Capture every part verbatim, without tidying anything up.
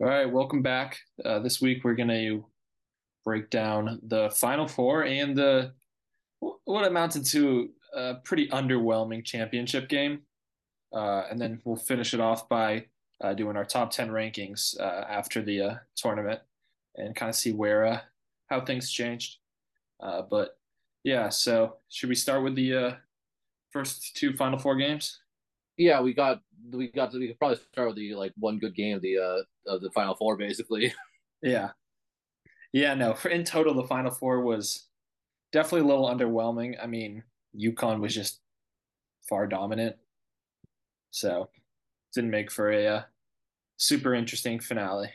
All right, welcome back. Uh, this week we're going to break down the Final Four and the what amounted to a pretty underwhelming championship game. Uh, and then we'll finish it off by uh, doing our top ten rankings uh, after the uh, tournament and kind of see where uh, how things changed. Uh, but, yeah, so should we start with the uh, first two Final Four games? Yeah, we got we got to we could probably start with the like one good game of the uh of the Final Four basically. Yeah, yeah, no. For, in total, the Final Four was definitely a little underwhelming. I mean, UConn was just far dominant, so didn't make for a uh, super interesting finale.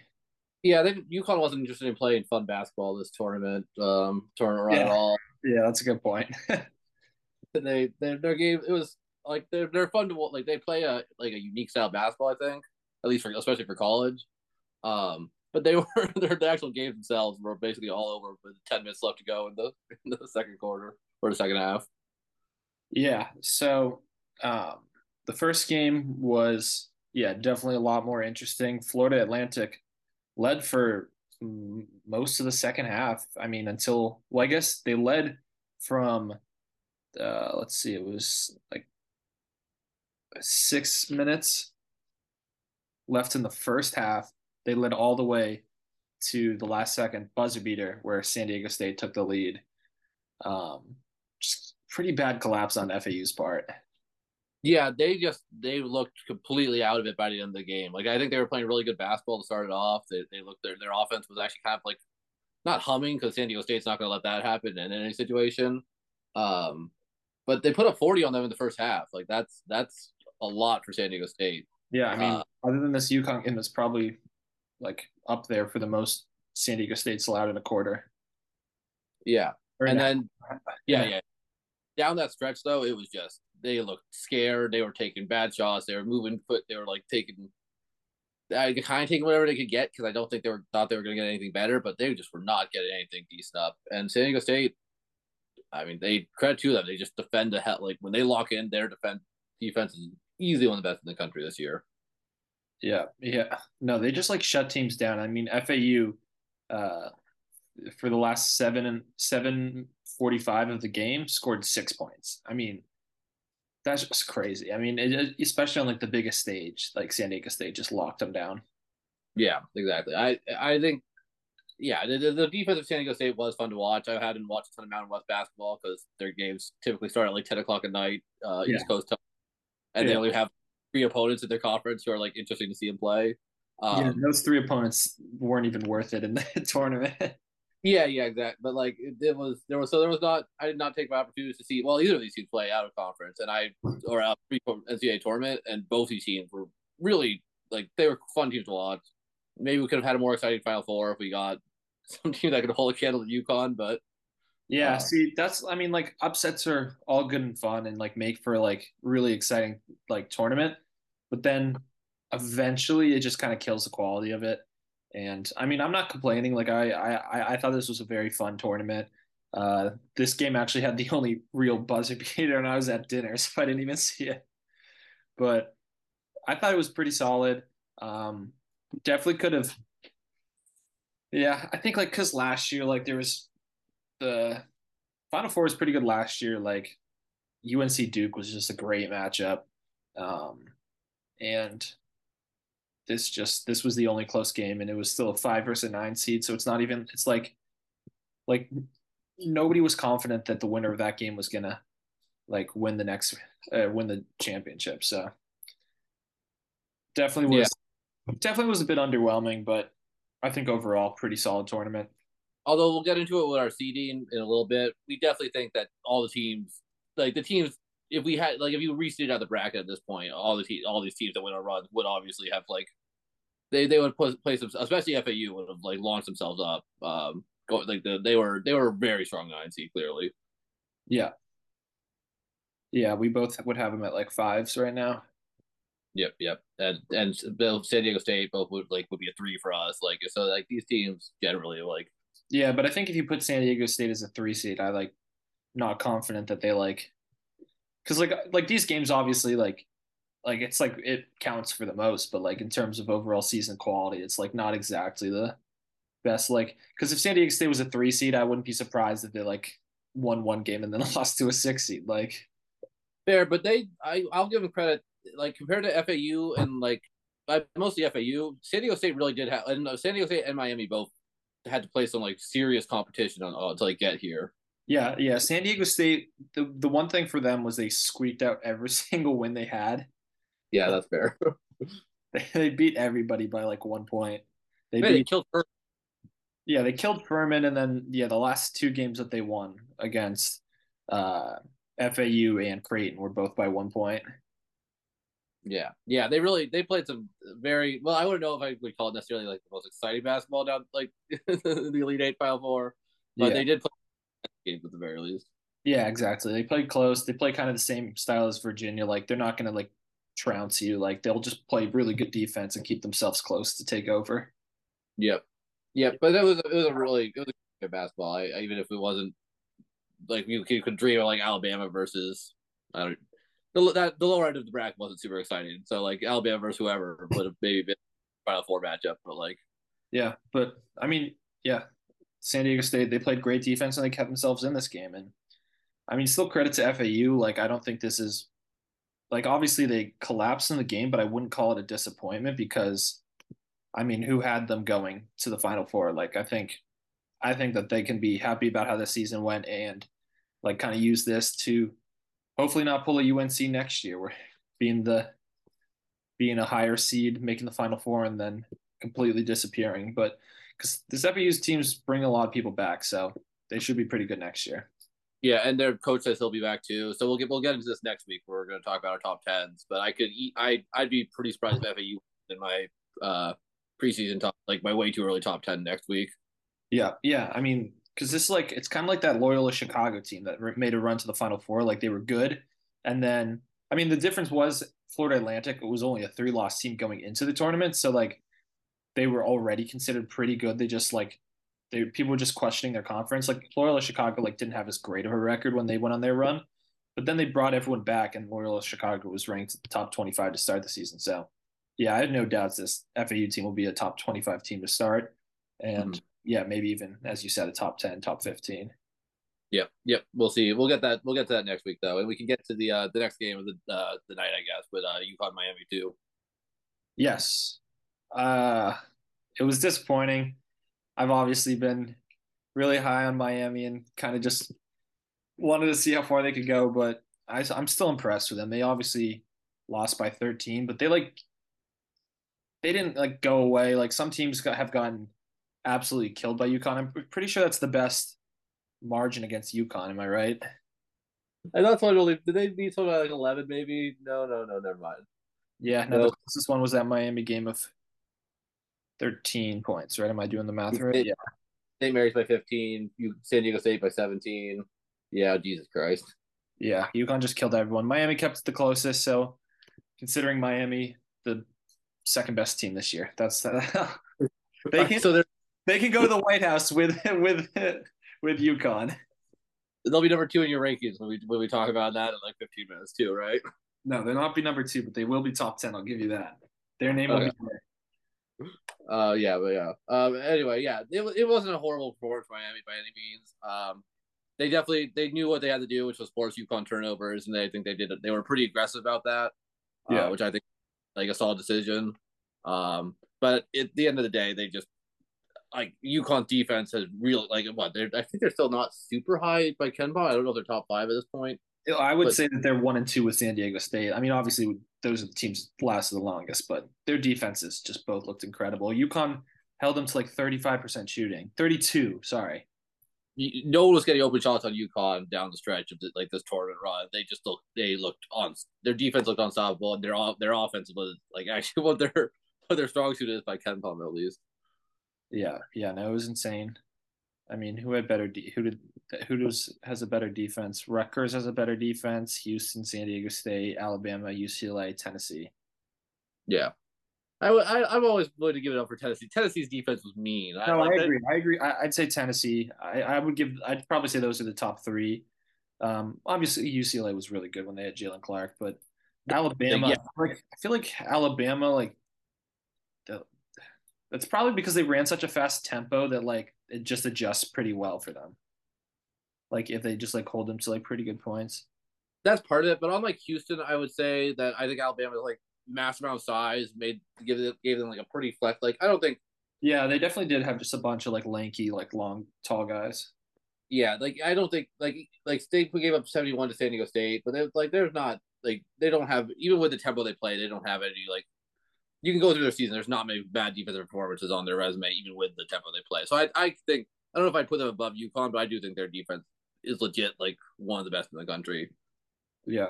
Yeah, they, UConn wasn't interested in playing fun basketball this tournament um tournament run yeah. at all. Yeah, that's a good point. they, they their game it was. Like they're they're fun to like they play a like a unique style of basketball, I think, at least for especially for college. Um, but they were their the actual games themselves were basically all over with ten minutes left to go in the in the second quarter or the second half. Yeah, so um, the first game was yeah definitely a lot more interesting. Florida Atlantic led for most of the second half. I mean, until well, I guess they led from uh, let's see, it was like. Six minutes left in the first half. They led all the way to the last second buzzer beater where San Diego State took the lead. Um, just pretty bad collapse on F A U's part. Yeah, they just they looked completely out of it by the end of the game. Like I think they were playing really good basketball to start it off. They they looked their their offense was actually kind of like not humming because San Diego State's not going to let that happen in any situation. Um, but they put up forty on them in the first half. Like that's that's. a lot for San Diego State. Yeah, I mean, uh, other than this UConn game, it's probably like up there for the most San Diego State's allowed in a quarter. Yeah, or and now. then yeah, yeah, yeah. Down that stretch though, it was just they looked scared. They were taking bad shots. They were moving foot. They were like taking, I kind of taking whatever they could get because I don't think they were thought they were going to get anything better, but they just were not getting anything decent up. And San Diego State, I mean, they credit to them. They just defend the hell. Like when they lock in, their defense defense is easily one of the best in the country this year. Yeah, yeah. No, they just like shut teams down. I mean, F A U uh, for the last seven and seven forty-five of the game scored six points. I mean, that's just crazy. I mean, it, especially on like the biggest stage, like San Diego State just locked them down. Yeah, exactly. I I think, yeah, the, the defense of San Diego State was fun to watch. I hadn't watched a ton of Mountain West basketball because their games typically start at like ten o'clock at night, uh, yeah. East Coast time. And yeah. they only have three opponents in their conference who are, like, interesting to see them play. Um, yeah, those three opponents weren't even worth it in the tournament. yeah, yeah, exactly. But, like, it, it was – there was so there was not – I did not take my opportunities to see – well, either of these teams play out of conference and I – or out of N C double A tournament, and both these teams were really – like, they were fun teams to watch. Maybe we could have had a more exciting Final Four if we got some team that could hold a candle to UConn, but – Yeah, uh, see, that's, I mean, like, upsets are all good and fun and, like, make for, like, really exciting, like, tournament. But then eventually it just kind of kills the quality of it. And, I mean, I'm not complaining. Like, I I, I thought this was a very fun tournament. Uh, this game actually had the only real buzzer beater, and I was at dinner, so I didn't even see it. But I thought it was pretty solid. Um, definitely could have – yeah, I think, like, because last year, like, there was – the Final Four was pretty good last year. Like U N C Duke was just a great matchup. Um, and this just, this was the only close game and it was still a five versus nine seed. So it's not even, it's like, like nobody was confident that the winner of that game was going to like win the next, uh, win the championship. So definitely was, yeah. definitely was a bit underwhelming, but I think overall pretty solid tournament. Although we'll get into it with our seeding in a little bit, we definitely think that all the teams, like the teams, if we had, like if you reseeded out the bracket at this point, all the te- all these teams that went on runs would obviously have like, they they would play some, especially F A U would have like launched themselves up. Um, go, like the, they were they were a very strong nine seed clearly. Yeah. Yeah, we both would have them at like fives right now. Yep, yep, and and San Diego State both would like would be a three for us. Like so, like these teams generally like. Yeah, but I think if you put San Diego State as a three seed, I like not confident that they like, because like like these games obviously like like it's like it counts for the most, but like in terms of overall season quality, it's like not exactly the best. Like, because if San Diego State was a three seed, I wouldn't be surprised if they like won one game and then lost to a six seed. Like, fair, but they, I, I'll give them credit. Like compared to F A U and like mostly F A U, San Diego State really did have, and San Diego State and Miami both had to play some like serious competition on uh, to like get here. Yeah, yeah. San Diego State, the, the one thing for them was they squeaked out every single win they had. Yeah, that's fair. They beat everybody by like one point. They, Man, beat, they killed Furman. Yeah, they killed Furman, and then yeah, the last two games that they won against uh, F A U and Creighton were both by one point. Yeah, yeah. They really they played some very well. I wouldn't know if I would call it necessarily like the most exciting basketball down like the Elite Eight, Final Four, but yeah. They did play. Games at the very least. Yeah, exactly. They play close. They play kind of the same style as Virginia. Like they're not going to like trounce you. Like they'll just play really good defense and keep themselves close to take over. Yep. Yep. But it was it was a really it was a good basketball. I, I, even if it wasn't like you, you could dream of like Alabama versus I don't the that the lower end of the bracket wasn't super exciting. So like Alabama versus whoever would have maybe been a Final Four matchup. But like yeah, but I mean yeah. San Diego State, they played great defense and they kept themselves in this game. And I mean, still credit to F A U. Like, I don't think this is like, obviously they collapsed in the game, but I wouldn't call it a disappointment because I mean, who had them going to the Final Four? Like, I think, I think that they can be happy about how the season went and like kind of use this to hopefully not pull a U N C next year. We're being the, being a higher seed, making the Final Four and then completely disappearing. But because the F A U's teams bring a lot of people back, so they should be pretty good next year. Yeah, and their coach says he'll be back too. So we'll get we'll get into this next week. Where we're going to talk about our top tens, but I could I I'd be pretty surprised if F A U in my uh, preseason top like my way too early top ten next week. Yeah, yeah. I mean, because this like it's kind of like that Loyola Chicago team that made a run to the Final Four. Like they were good, and then I mean the difference was Florida Atlantic. It was only a three loss team going into the tournament, so like. They were already considered pretty good. They just like they people were just questioning their conference. Like Loyola Chicago like didn't have as great of a record when they went on their run, but then they brought everyone back and Loyola Chicago was ranked top twenty-five to start the season. So yeah, I have no doubts this F A U team will be a top twenty-five team to start. And mm-hmm. yeah, maybe even as you said, a top ten, top fifteen. Yep. Yep. We'll see. We'll get that. We'll get to that next week though. And we can get to the, uh, the next game of the, uh, the night, I guess, but uh, UConn Miami too. Yes. Uh, it was disappointing. I've obviously been really high on Miami and kind of just wanted to see how far they could go, but I, I'm still impressed with them. They obviously lost by thirteen, but they like, they didn't like go away. Like some teams got, have gotten absolutely killed by UConn. I'm pretty sure that's the best margin against UConn. Am I right? I thought totally, did they beat something like eleven maybe? No, no, no, never mind. Yeah. No, no. The closest one was that Miami game of thirteen points, right? Am I doing the math right? Yeah. Saint Mary's by fifteen. You San Diego State by seventeen. Yeah, Jesus Christ. Yeah, UConn just killed everyone. Miami kept the closest, so considering Miami the second best team this year, that's uh, they can so they can go to the White House with with with UConn. They'll be number two in your rankings when we when we talk about that in like fifteen minutes too, right? No, they'll not be number two, but they will be top ten. I'll give you that. Their name okay. will be there. Uh yeah, but yeah. Um anyway, yeah, it it wasn't a horrible performance for Miami by any means. Um they definitely they knew what they had to do, which was force UConn turnovers, and they think they did they were pretty aggressive about that. Yeah, uh, which I think like a solid decision. Um but at the end of the day, they just like UConn defense has real like what they're I think they're still not super high by KenPom. I don't know if they're top five at this point. I would but, say that they're one and two with San Diego State. I mean, obviously, those are the teams that lasted the longest, but their defenses just both looked incredible. UConn held them to like thirty-five percent shooting, thirty-two. Sorry, no one was getting open shots on UConn down the stretch of the, like this tournament run. They just looked. They looked on. Their defense looked unstoppable, and their their offense was like actually what their what their strong suit is by KenPom at least. Yeah, yeah, no, it was insane. I mean, who had better? De- who did? Who does has a better defense? Rutgers has a better defense. Houston, San Diego State, Alabama, U C L A, Tennessee. Yeah, I, I I'm always willing to give it up for Tennessee. Tennessee's defense was mean. No, I, like I, agree. I agree. I agree. I'd say Tennessee. I, I would give. I'd probably say those are the top three. Um, obviously U C L A was really good when they had Jalen Clark, but Alabama. Yeah. I, feel like, I feel like Alabama, like, that's probably because they ran such a fast tempo that, like, it just adjusts pretty well for them. Like, if they just, like, hold them to, like, pretty good points. That's part of it. But on, like, Houston, I would say that I think Alabama, like, mass amount of size made give them, gave them, like, a pretty flex. Like, I don't think. Yeah, they definitely did have just a bunch of, like, lanky, like, long, tall guys. Yeah, like, I don't think, like, like State gave up seventy-one to San Diego State, but, they, like, there's not, like, they don't have, even with the tempo they play, they don't have any, like, you can go through their season. There's not many bad defensive performances on their resume, even with the tempo they play. So I, I think I don't know if I'd put them above UConn, but I do think their defense is legit, like one of the best in the country. Yeah,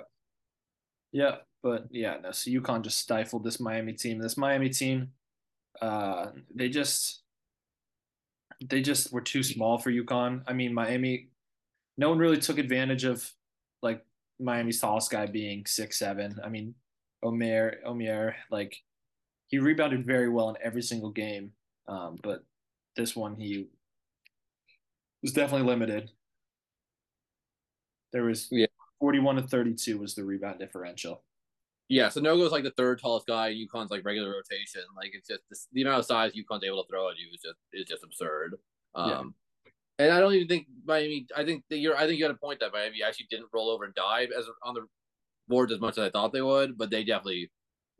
yeah, but yeah, no. So UConn just stifled this Miami team. This Miami team, uh, they just, they just were too small for UConn. I mean, Miami, no one really took advantage of, like, Miami's tallest guy being six seven. I mean, Omer, Omer, like. He rebounded very well in every single game, um, but this one he was definitely limited. There was yeah. forty-one to thirty-two was the rebound differential. Yeah, so Sanogo's like the third tallest guy. UConn's like regular rotation. Like it's just this, the amount of size UConn's able to throw at you is just is just absurd. Um, yeah. And I don't even think Miami. I think that you're. I think you had a point that Miami actually didn't roll over and dive as on the boards as much as I thought they would, but they definitely.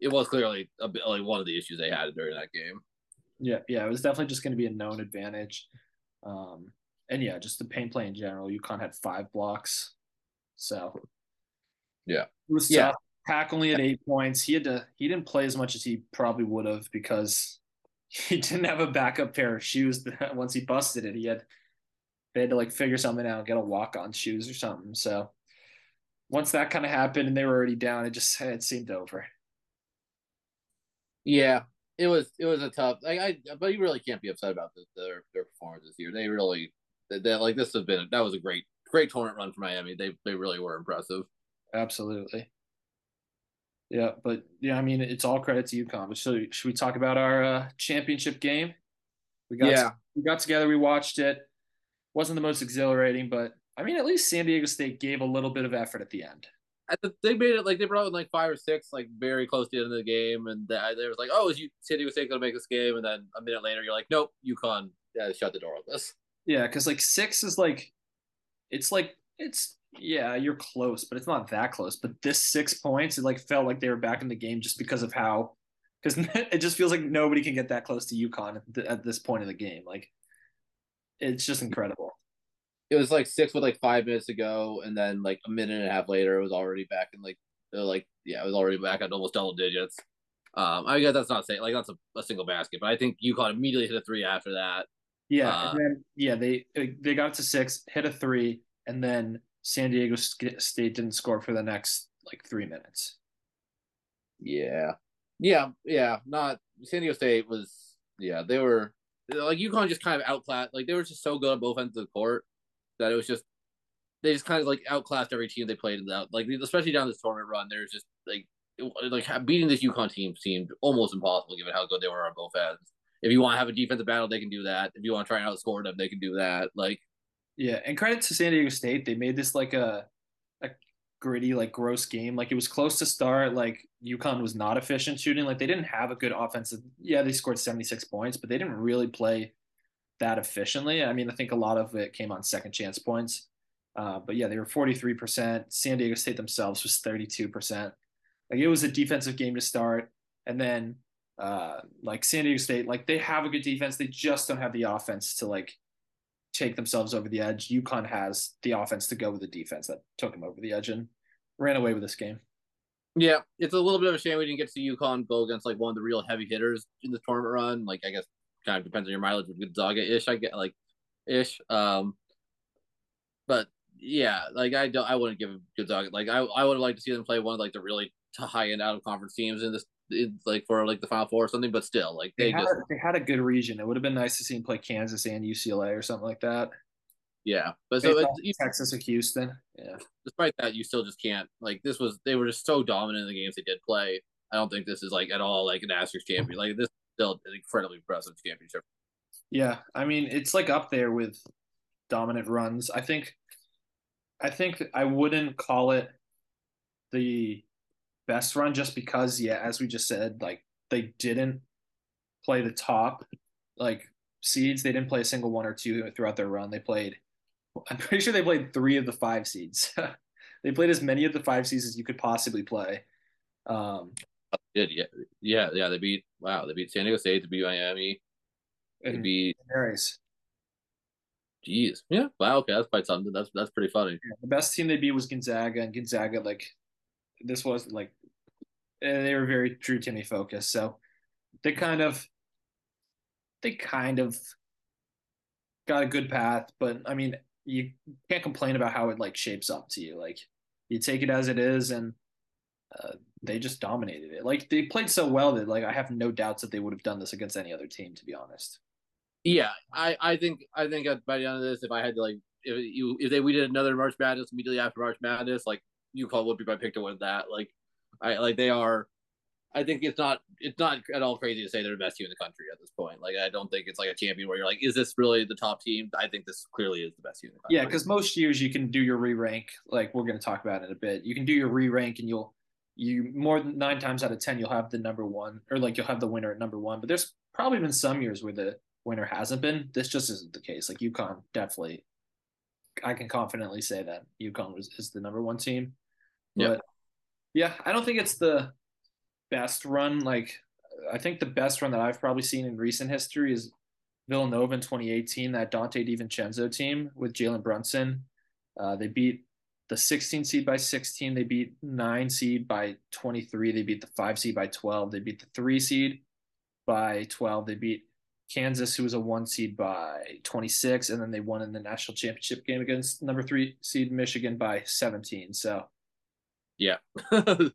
It was clearly a bit, like one of the issues they had during that game. Yeah, yeah, it was definitely just going to be a known advantage. Um, and, yeah, just the paint play in general. UConn had five blocks. So, yeah. yeah. Pack only had eight points. He had to. He didn't play as much as he probably would have because he didn't have a backup pair of shoes that once he busted it. He had They had to, like, figure something out, get a walk-on shoes or something. So, once that kind of happened and they were already down, it just it seemed over. Yeah, it was it was a tough. Like I, but you really can't be upset about the, their their performance this year. They really, that like this has been that was a great great tournament run for Miami. They they really were impressive. Absolutely. Yeah, but yeah, I mean it's all credit to UConn. So should we talk about our uh, championship game? We got yeah. we got together. We watched it. Wasn't the most exhilarating, but I mean at least San Diego State gave a little bit of effort at the end. They made it like they brought in like five or six, like very close to the end of the game, and they, they was like, "Oh, is you San Diego State gonna make this game?" And then a minute later, you're like, "Nope, UConn yeah, shut the door on this." Yeah, because like six is like, it's like it's yeah, you're close, but it's not that close. But this six points, it like felt like they were back in the game just because of how, because it just feels like nobody can get that close to UConn at, the, at this point in the game. Like, it's just incredible. It was like six with like five minutes to go, and then like a minute and a half later, it was already back in like like yeah, it was already back at almost double digits. Um, I guess that's not saying like that's a, a single basket, but I think UConn immediately hit a three after that. Yeah, uh, and then, yeah, they they got to six, hit a three, and then San Diego State didn't score for the next like three minutes. Yeah, yeah, yeah. Not San Diego State was yeah they were like UConn just kind of outclassed, like they were just so good on both ends of the court. That it was just, they just kind of like outclassed every team they played in that, like especially down this tournament run. There's just like, it, like beating this UConn team seemed almost impossible given how good they were on both ends. If you want to have a defensive battle, they can do that. If you want to try and outscore them, they can do that. Like, yeah, and credit to San Diego State, they made this like a, a gritty, like gross game. Like it was close to start. Like UConn was not efficient shooting. Like they didn't have a good offensive. Yeah, they scored seventy-six points, but they didn't really play that efficiently. I mean, I think a lot of it came on second chance points. Uh, but yeah, they were forty-three percent. San Diego State themselves was thirty-two percent. Like it was a defensive game to start. And then uh, like San Diego State, like they have a good defense. They just don't have the offense to like take themselves over the edge. UConn has the offense to go with the defense that took them over the edge and ran away with this game. Yeah. It's a little bit of a shame we didn't get to see UConn go against like one of the real heavy hitters in the tournament run. Like I guess, kind of depends on your mileage with Gonzaga ish, I get like ish. Um, but yeah, like I don't, I wouldn't give Gonzaga like I, I would have liked to see them play one of like the really high end out of conference teams in this, in, like for like the Final Four or something. But still, like they, they had, just they had a good region. It would have been nice to see them play Kansas and U C L A or something like that. Yeah, but they so it's Texas and Houston. Yeah, despite that, you still just can't like this was they were just so dominant in the games they did play. I don't think this is like at all like an asterisk champion like this. Still an incredibly impressive championship. Yeah, I mean it's like up there with dominant runs. I think, I think I wouldn't call it the best run just because, yeah, as we just said, like they didn't play the top like seeds. They didn't play a single one or two throughout their run. They played, I'm pretty sure they played three of the five seeds. They played as many of the five seeds as you could possibly play. Um, did yeah, yeah, yeah. They beat wow. They beat San Diego State. They beat Miami. They beat Saint Mary's. Jeez, yeah. Wow. Okay, that's quite something. That's that's pretty funny. Yeah, the best team they beat was Gonzaga, and Gonzaga like this was like they were very true Timme focused. So they kind of they kind of got a good path, but I mean you can't complain about how it like shapes up to you. Like you take it as it is, and uh, they just dominated it. Like they played so well that like I have no doubts that they would have done this against any other team, to be honest. Yeah, I, I think I think by the end of this, if I had to like, if you if they we did another March Madness immediately after March Madness, like UConn would be my pick to win that. Like, I like they are. I think it's not it's not at all crazy to say they're the best team in the country at this point. Like, I don't think it's like a champion where you're like, is this really the top team? I think this clearly is the best team in the country. Yeah, because most years you can do your re-rank. Like we're going to talk about it in a bit. You can do your re-rank and you'll you more than nine times out of ten you'll have the number one or like you'll have the winner at number one. But there's probably been some years where the winner hasn't been. This just isn't the case. Like UConn definitely, I can confidently say that UConn was is the number one team. But yeah. yeah, I don't think it's the best run. Like I think the best run that I've probably seen in recent history is Villanova in twenty eighteen, that Dante DiVincenzo team with Jalen Brunson. Uh, they beat the sixteen seed by sixteen. They beat nine seed by twenty-three. They beat the five seed by twelve. They beat the three seed by twelve. They beat Kansas, who was a one seed, by twenty-six, and then they won in the national championship game against number three seed Michigan by seventeen. So, yeah, and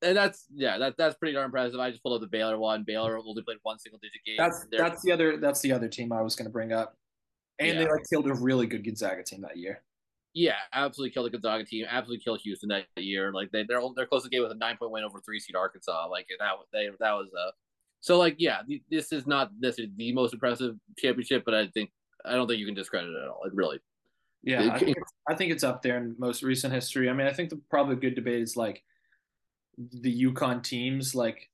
that's yeah, that that's pretty darn impressive. I just pulled up the Baylor one. Baylor only played one single digit game. That's They're... that's the other that's the other team I was going to bring up, and yeah. they like killed a really good Gonzaga team that year. Yeah, absolutely killed the Gonzaga team. Absolutely killed Houston that year. Like they they're their closest game was a nine point win over three seed Arkansas. Like that they that was a So, like, yeah, this is not this is the most impressive championship, but I think I don't think you can discredit it at all. It really, yeah, it, I, think it's, I think it's up there in most recent history. I mean, I think the probably good debate is like the UConn teams like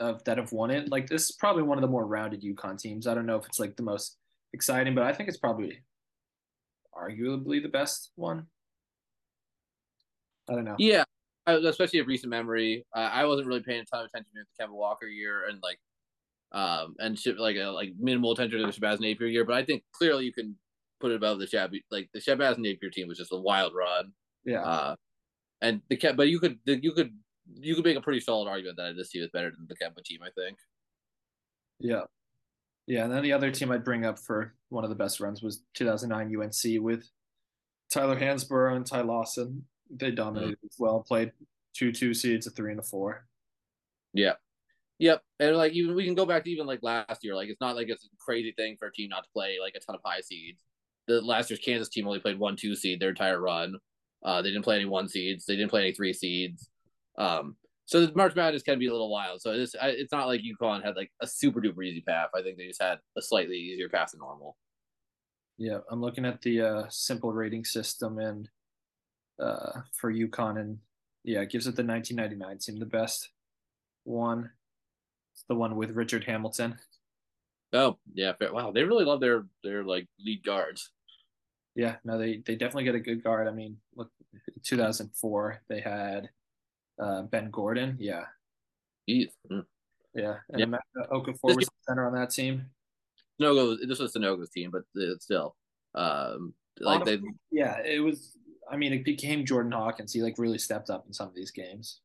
uh, that have won it. Like, this is probably one of the more rounded UConn teams. I don't know if it's like the most exciting, but I think it's probably arguably the best one. I don't know. Yeah, especially of recent memory. Uh, I wasn't really paying a ton of attention to the Kemba Walker year and like. Um and sh- like a, like minimal attention to the Shabazz Napier year, but I think clearly you can put it above the Shab like the Shabazz Napier team was just a wild run. Yeah, uh, and the Kemba, but you could the, you could you could make a pretty solid argument that this team is better than the Kemba team, I think. Yeah, yeah, and then the other team I'd bring up for one of the best runs was two thousand nine U N C with Tyler Hansborough and Ty Lawson. They dominated mm-hmm. as well. Played two two seeds, a three and a four. Yeah. Yep, and like even we can go back to even like last year. Like it's not like it's a crazy thing for a team not to play like a ton of high seeds. The last year's Kansas team only played one two seed their entire run. Uh, they didn't play any one seeds. They didn't play any three seeds. Um, so the March Madness can be a little wild. So it's it's not like UConn had like a super duper easy path. I think they just had a slightly easier path than normal. Yeah, I'm looking at the uh, simple rating system and uh, for UConn, and yeah, it gives it the nineteen ninety-nine team the best one. It's the one with Richard Hamilton. Oh, yeah. Wow, they really love their, their like, lead guards. Yeah, no, they, they definitely get a good guard. I mean, look, two thousand four, they had uh, Ben Gordon. Yeah. Jeez. Yeah, and yeah. Okafor was the center on that team. Sanogo, this was Sanogo's team, but still. Um, like Honestly, they. Yeah, it was – I mean, it became Jordan Hawkins. He, like, really stepped up in some of these games.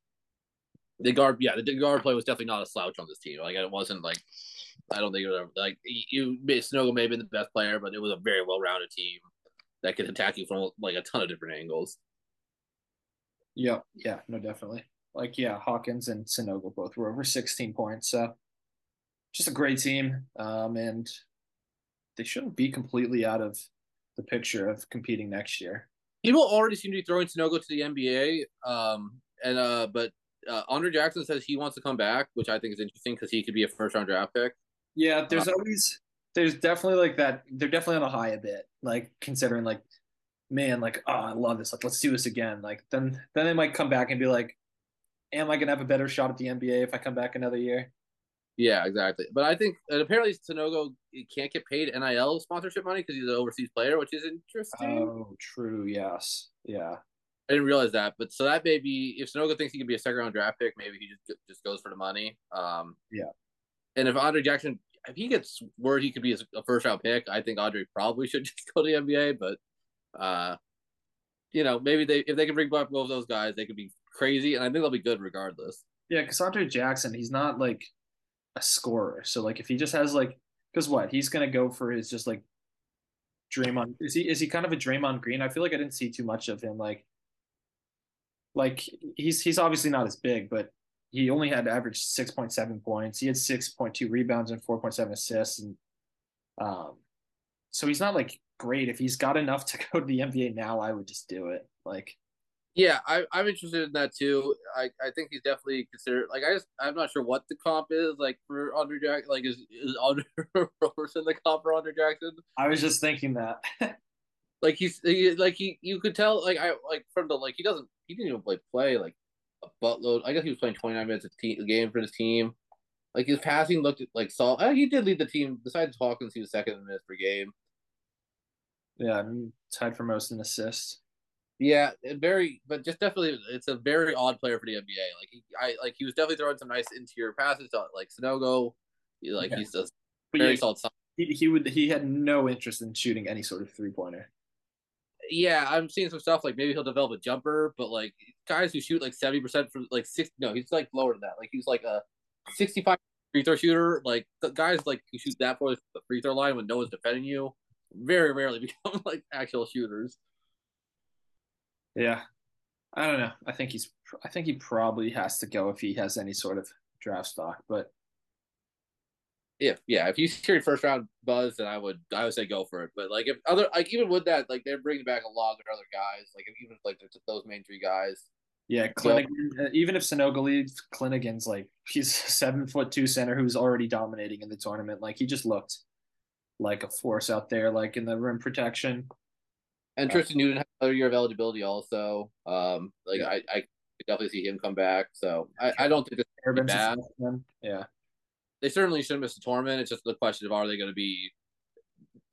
The guard, yeah, the guard play was definitely not a slouch on this team. Like, it wasn't like, I don't think it was like, you, Sanogo may have been the best player, but it was a very well rounded team that could attack you from like a ton of different angles. Yeah, yeah, no, definitely. Like, yeah, Hawkins and Sanogo both were over sixteen points. So, just a great team. Um, and they shouldn't be completely out of the picture of competing next year. People already seem to be throwing Sanogo to the N B A. Um, and, uh, but, Uh, Andre Jackson says he wants to come back, which I think is interesting because he could be a first-round draft pick. Yeah, there's uh, always – there's definitely like that – they're definitely on a high a bit, like considering like, man, like, oh, I love this. Like, let's do this again. Like, then then they might come back and be like, am I going to have a better shot at the N B A if I come back another year? Yeah, exactly. But I think and apparently Sanogo can't get paid N I L sponsorship money because he's an overseas player, which is interesting. Oh, true. Yes. Yeah. I didn't realize that. But so that may be, if Sanogo thinks he can be a second round draft pick, maybe he just just goes for the money. Um, yeah. And if Andre Jackson, if he gets word he could be a first round pick, I think Andre probably should just go to the N B A. But, uh, you know, maybe they if they can bring back both of those guys, they could be crazy. And I think they'll be good regardless. Yeah, because Andre Jackson, he's not like a scorer. So, like, if he just has like, because what? He's going to go for his just like Draymond. Is he, is he kind of a Draymond Green? I feel like I didn't see too much of him. Like, like he's, he's obviously not as big, but he only had average six point seven points. He had six point two rebounds and four point seven assists. And um, so he's not like great. If he's got enough to go to the N B A now, I would just do it. Like, yeah, I, I'm interested in that too. I, I think he's definitely considered. Like, I just I'm not sure what the comp is like for Andre Jackson. Like, is is Andre Roberson the comp for Andre Jackson? I was just thinking that. Like he's he, like he you could tell like I like from the like he doesn't he didn't even play play like. A buttload. I guess he was playing twenty-nine minutes a, te- a game for his team. Like, his passing looked like Saul. I, he did lead the team. Besides Hawkins, he was second in minutes per game. Yeah, I'm tied for most in assists. Yeah, very, but just definitely, it's a very odd player for the N B A. Like, he, I, like he was definitely throwing some nice interior passes to, like, Sanogo. He, like, yeah. He's just very yeah, solid. He, he would. He had no interest in shooting any sort of three-pointer. Yeah, I'm seeing some stuff like maybe he'll develop a jumper, but like guys who shoot like seventy percent from like six, no, he's like lower than that. Like he's like a sixty-five free throw shooter. Like the guys like who shoot that for the free throw line when no one's defending you, very rarely become like actual shooters. Yeah, I don't know. I think he's. I think he probably has to go if he has any sort of draft stock. But if yeah, if he's hearing first round buzz, then I would I would say go for it. But like if other like even with that, like they're bringing back a lot of their other guys. Like if even like those main three guys. Yeah, Clinigan. So, even if Sanogo leaves, Clinigan's like he's a seven foot two center who's already dominating in the tournament. Like he just looked like a force out there, like in the rim protection. And Tristan Newton has another year of eligibility also. Um, like yeah. I, I definitely see him come back. So I, I don't think it's bad. Yeah. They certainly shouldn't miss the tournament. It's just the question of are they going to be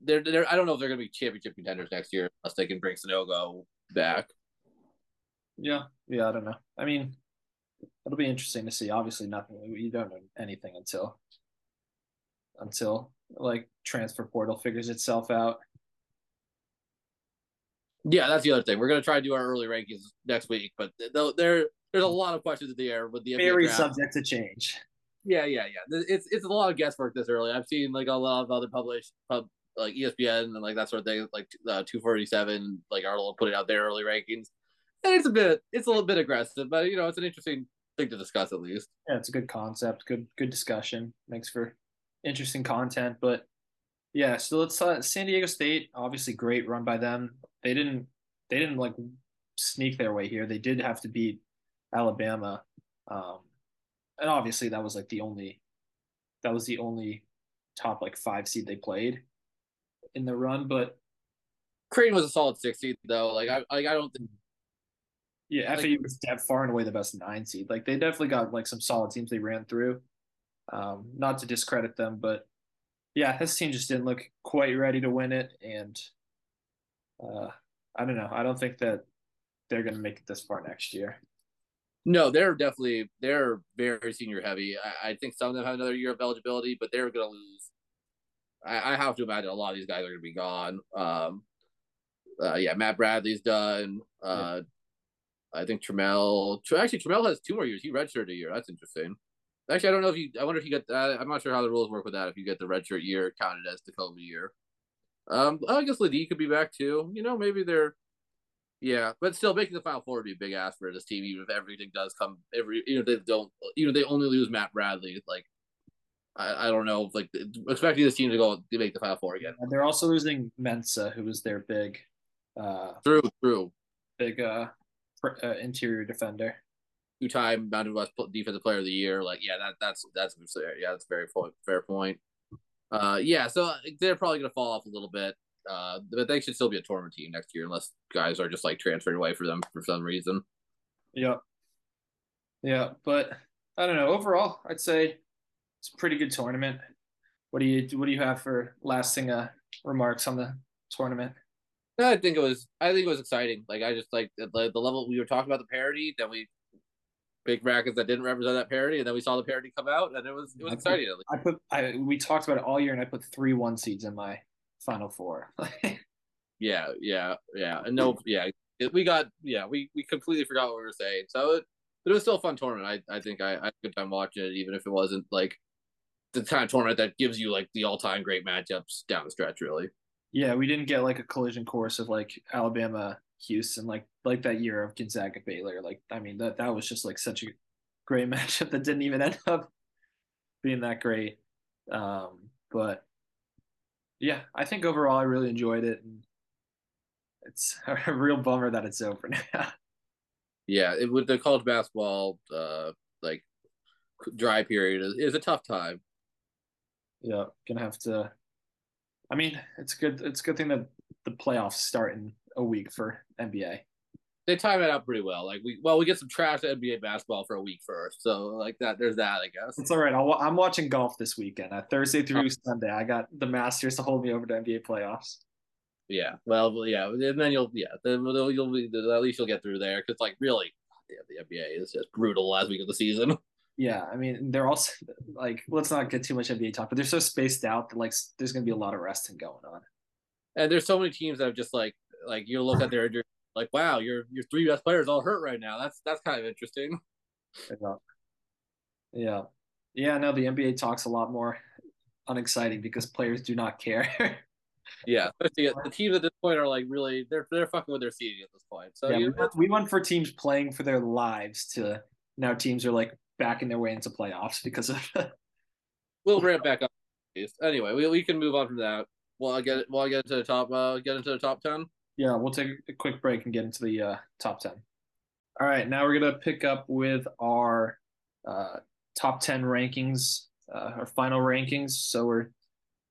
they're, they're, I don't know if they're going to be championship contenders next year unless they can bring Sanogo back. Yeah. Yeah, I don't know. I mean, it'll be interesting to see. Obviously, nothing. You don't know anything until until like transfer portal figures itself out. Yeah, that's the other thing. We're going to try to do our early rankings next week, but there there's a lot of questions in the air with the very N B A draft. Subject to change. Yeah, yeah, yeah. It's it's a lot of guesswork this early. I've seen like a lot of other published pub like E S P N and like that sort of thing, like uh, two forty-seven, like Arnold put it out there early rankings, and it's a bit, it's a little bit aggressive, but you know, it's an interesting thing to discuss at least. Yeah, it's a good concept, good good discussion, makes for interesting content. But yeah, so let's uh, San Diego State, obviously great run by them. They didn't they didn't like sneak their way here. They did have to beat Alabama. Um, And obviously that was like the only, that was the only top like five seed they played in the run. But Creighton was a solid six seed though. Like I, like I don't think. Yeah, F A U like, was far and away the best nine seed. Like they definitely got like some solid teams they ran through. Um, not to discredit them, but yeah, this team just didn't look quite ready to win it. And uh, I don't know. I don't think that they're going to make it this far next year. No, they're definitely they're very senior heavy. I, I think some of them have another year of eligibility, but they're going to lose. I, I have to imagine a lot of these guys are going to be gone. Um, uh, yeah, Matt Bradley's done. Uh, yeah. I think Trammell. Actually, Trammell has two more years. He redshirted a year. That's interesting. Actually, I don't know if you. I wonder if you get that. I'm not sure how the rules work with that. If you get the redshirt year counted as the COVID year. Um, I guess Ledee could be back too. You know, maybe they're. Yeah, but still, making the Final Four would be a big ask for this team, even if everything does come. Every you know they don't, you know they only lose Matt Bradley. Like, I, I don't know, like expecting this team to go to make the Final Four again. And they're also losing Mensah, who was their big, uh, true, true, big uh, uh interior defender, two-time Mountain West Defensive Player of the Year. Like, yeah, that that's that's yeah, that's a very fair point. Uh, yeah, so they're probably gonna fall off a little bit. Uh, but they should still be a tournament team next year unless guys are just like transferred away for them for some reason. Yep. Yeah, but I don't know. Overall, I'd say it's a pretty good tournament. What do you what do you have for lasting uh, remarks on the tournament? No, I think it was I think it was exciting. Like I just like the, the level we were talking about the parity, then we big brackets that didn't represent that parity, and then we saw the parity come out, and it was it was I exciting. Put, I put I we talked about it all year, and I put three one seeds in my final four. yeah, yeah, yeah. And no, yeah, it, we got yeah we we completely forgot what we were saying. So it, it was still a fun tournament. I I think I, I had a good time watching it, even if it wasn't like the kind of tournament that gives you like the all time great matchups down the stretch, really. Yeah, we didn't get like a collision course of like Alabama, Houston, like like that year of Gonzaga, Baylor. Like, I mean, that that was just like such a great matchup that didn't even end up being that great. Um, but yeah, I think overall I really enjoyed it, and it's a real bummer that it's over now. Yeah, it, with the college basketball uh, like dry period, is is a tough time. Yeah, gonna have to. I mean, it's good. It's a good thing that the playoffs start in a week for N B A. They time it out pretty well. Like we, well, we get some trash N B A basketball for a week first, so like that. There's that, I guess. It's all right. I'll, I'm watching golf this weekend, uh, Thursday through oh. Sunday. I got the Masters to hold me over to N B A playoffs. Yeah, well, yeah, and then you'll, yeah, then you'll, you'll be, at least you'll get through there because, like, really, goddamn, the N B A is just brutal last week of the season. Yeah, I mean, they're also, like, let's not get too much N B A talk, but they're so spaced out that, like, there's going to be a lot of resting going on. And there's so many teams that have just, like, like you look at their injury, like, wow, your your three best players all hurt right now. That's that's kind of interesting. Yeah. Yeah, yeah no, the N B A talk's a lot more unexciting because players do not care. Yeah, especially the teams at this point are, like, really, they're they're fucking with their seeding at this point. So yeah, you, we went for teams playing for their lives to now teams are, like, backing their way into playoffs because of we'll ramp back up. Anyway, we we can move on from that. Well, I get it. Well, I get into the top. Uh, get into the top ten. Yeah, we'll take a quick break and get into the uh, top ten. All right, now we're gonna pick up with our uh, top ten rankings, uh, our final rankings. So we're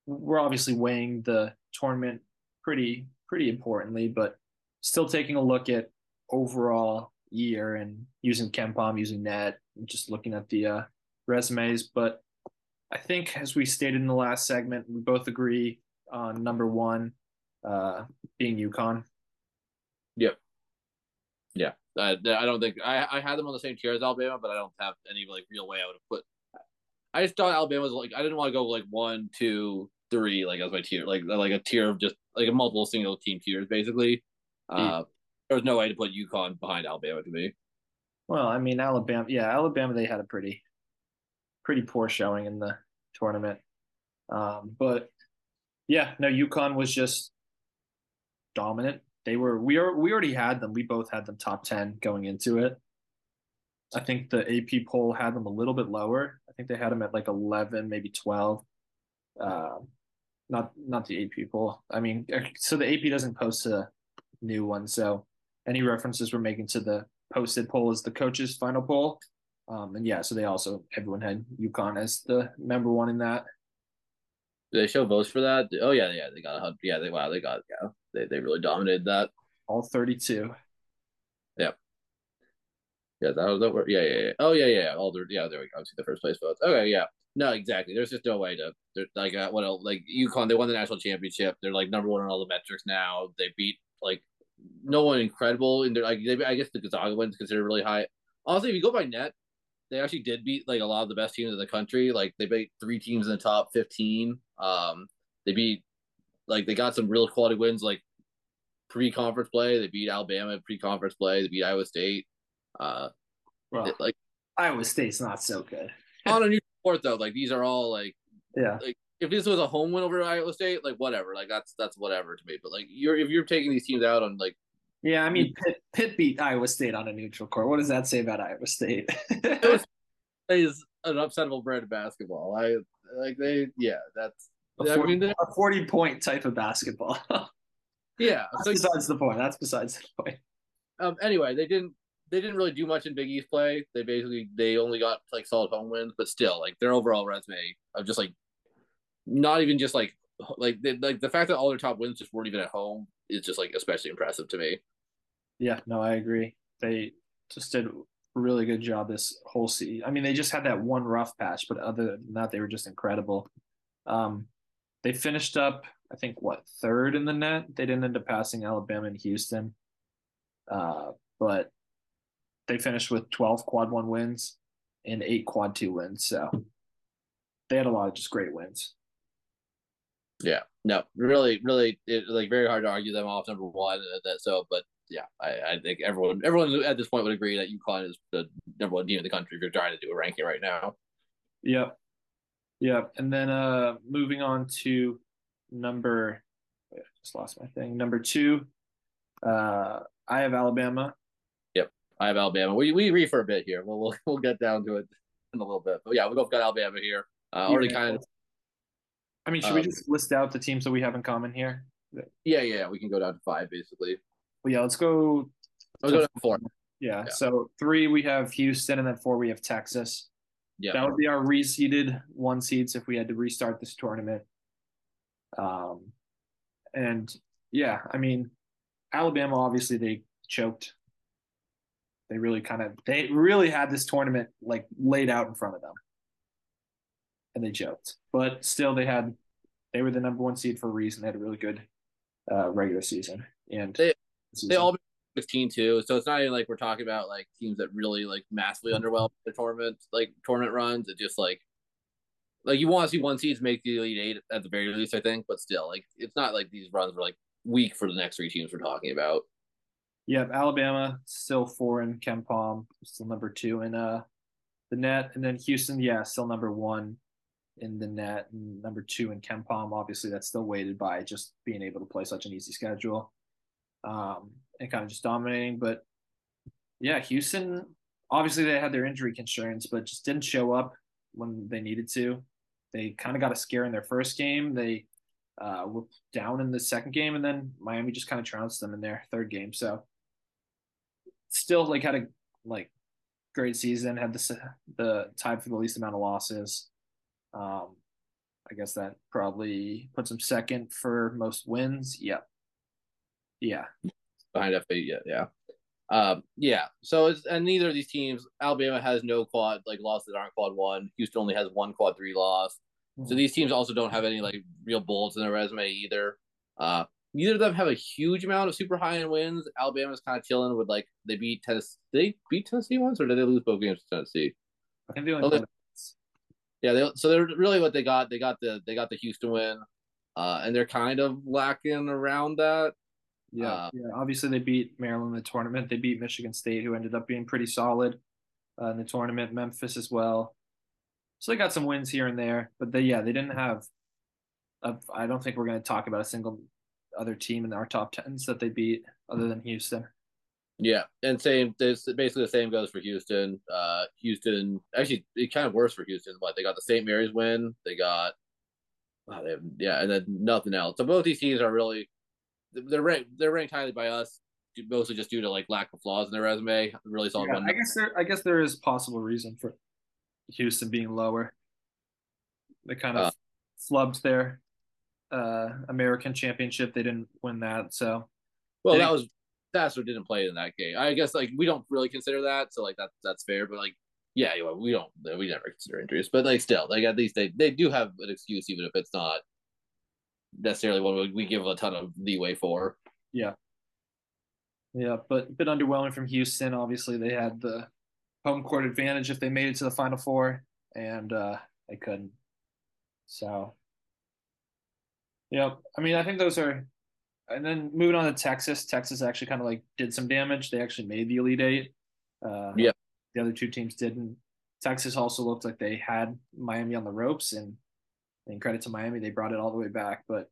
we're obviously weighing the tournament pretty pretty importantly, but still taking a look at overall year and using KenPom, using N E T, just looking at the uh, resumes. But I think, as we stated in the last segment, we both agree on number one uh, being UConn. Yep. Yeah. I, I don't think I, I had them on the same tier as Alabama, but I don't have any like real way I would have put. I just thought Alabama was like, I didn't want to go like one, two, three, like as my tier, like like a tier of just like a multiple single team tiers, basically. Yeah. Uh, there was no way to put UConn behind Alabama to me. Well, I mean, Alabama, yeah, Alabama, they had a pretty, pretty poor showing in the tournament. Um, but yeah, no, UConn was just dominant. They were, we are, we already had them. We both had them top ten going into it. I think the A P poll had them a little bit lower. I think they had them at like eleven, maybe twelve. Uh, not, not the A P poll. I mean, so the A P doesn't post a new one. So any references we're making to the posted poll is the coaches' final poll, um, and yeah, so they also everyone had UConn as the number one in that. Did they show votes for that? Oh yeah, yeah, they got a hundred. Yeah, they wow, they got yeah, they they really dominated that. All thirty-two. Yeah. Yeah, that was that. Yeah, yeah, yeah. Oh yeah, yeah. All the yeah, there we go. Obviously, the first place votes. Okay, yeah. No, exactly. There's just no way to like uh, what else? Like UConn, they won the national championship. They're like number one on all the metrics now. They beat like. No one incredible in their like they, I guess the Gonzaga one's considered really high. Honestly, if you go by N E T, they actually did beat like a lot of the best teams in the country. Like they beat three teams in the top fifteen. Um, they beat like they got some real quality wins like pre-conference play. They beat Alabama pre-conference play. They beat Iowa State. Uh, well, they, like Iowa State's not so good on a new sport though. Like these are all like yeah. Like, if this was a home win over Iowa State, like whatever, like that's that's whatever to me. But like you're if you're taking these teams out on like, yeah, I mean Pitt, Pitt beat Iowa State on a neutral court. What does that say about Iowa State? Iowa State is an upsettable brand of basketball. I like they yeah that's a forty, I mean, they, a forty point type of basketball. Yeah, that's so, besides the point. That's besides the point. Um. Anyway, they didn't they didn't really do much in Big East play. They basically they only got like solid home wins, but still like their overall resume of just like. Not even just like like they, like the fact that all their top wins just weren't even at home is just like especially impressive to me. Yeah, no, I agree. They just did really good job this whole season. I mean, they just had that one rough patch, but other than that, they were just incredible. Um, they finished up, I think, what, third in the net? They didn't end up passing Alabama and Houston, uh, but they finished with twelve quad one wins and eight quad two wins. So they had a lot of just great wins. Yeah, no, really, really, it, like very hard to argue them off number one. Uh, that so, but yeah, I, I think everyone, everyone at this point would agree that UConn is the number one team in the country if you're trying to do a ranking right now. Yeah, yeah, and then uh, moving on to number, I just lost my thing. Number two, uh, I have Alabama. Yep, I have Alabama. We we read for a bit here. We'll we'll we'll get down to it in a little bit. But yeah, we both got Alabama here. Uh, already yeah. kind of. I mean, should um, we just list out the teams that we have in common here? Yeah, yeah, we can go down to five, basically. Well, yeah, let's go. Let's go down to four. Yeah, yeah, so three, we have Houston, and then four, we have Texas. Yeah. That would be our reseeded one seeds if we had to restart this tournament. Um, And, yeah, I mean, Alabama, obviously, they choked. They really kind of – they really had this tournament, like, laid out in front of them. And they joked. But still, they had – they were the number one seed for a reason. They had a really good uh, regular season. And they, season. they all been fifteen two, too. So it's not even like we're talking about, like, teams that really, like, massively underwhelmed the tournament, like, tournament runs. It just, like – like, you want to see one seeds make the Elite Eight at the very least, I think. But still, like, it's not like these runs were, like, weak for the next three teams we're talking about. Yeah, Alabama, still four in KenPom, still number two in uh, the net. And then Houston, yeah, still number one in the net, and number two in KenPom. Obviously, that's still weighted by just being able to play such an easy schedule um, and kind of just dominating. But, yeah, Houston, obviously they had their injury concerns, but just didn't show up when they needed to. They kind of got a scare in their first game. They uh, were down in the second game, and then Miami just kind of trounced them in their third game. So, still, like, had a, like, great season, had the, the tied for the least amount of losses. Um, I guess that probably puts them second for most wins. Yeah. Yeah. Behind F A, yeah, yeah. Um, yeah. So it's, and neither of these teams, Alabama has no quad, like, losses that aren't quad one. Houston only has one quad three loss. Mm-hmm. So these teams also don't have any, like, real bullets in their resume either. Uh, neither of them have a huge amount of super high end wins. Alabama's kind of chilling with, like, they beat Tennessee. Did they beat Tennessee once, or did they lose both games to Tennessee? I think they only. So Yeah, they, so they're really what they got. They got the they got the Houston win, uh, and they're kind of lacking around that. Yeah, uh, yeah, obviously they beat Maryland in the tournament. They beat Michigan State, who ended up being pretty solid uh, in the tournament. Memphis as well. So they got some wins here and there, but they yeah they didn't have. A, I don't think we're going to talk about a single other team in our top tens that they beat other than Houston. Yeah, and same. This basically the same goes for Houston. Uh, Houston actually it's kind of worse for Houston, but they got the Saint Mary's win. They got, wow, they have, yeah, and then nothing else. So both these teams are really they're ranked they're ranked highly by us, mostly just due to, like, lack of flaws in their resume. Really solid yeah, one. I guess there I guess there is possible reason for Houston being lower. They kind of uh, flubbed their uh, American Championship. They didn't win that, so well they, that was. Sasser didn't play in that game. I guess, like, we don't really consider that, so, like, that that's fair. But, like, yeah, we don't we never consider injuries. But, like, still, like, at least they, they do have an excuse, even if it's not necessarily one we give a ton of leeway for. Yeah, yeah, but a bit underwhelming from Houston. Obviously, they had the home court advantage if they made it to the Final Four, and uh, they couldn't. So, yeah, I mean, I think those are. And then moving on to Texas, Texas actually kind of, like, did some damage. They actually made the Elite Eight. Uh, yeah. The other two teams didn't. Texas also looked like they had Miami on the ropes, and, and credit to Miami, they brought it all the way back. But,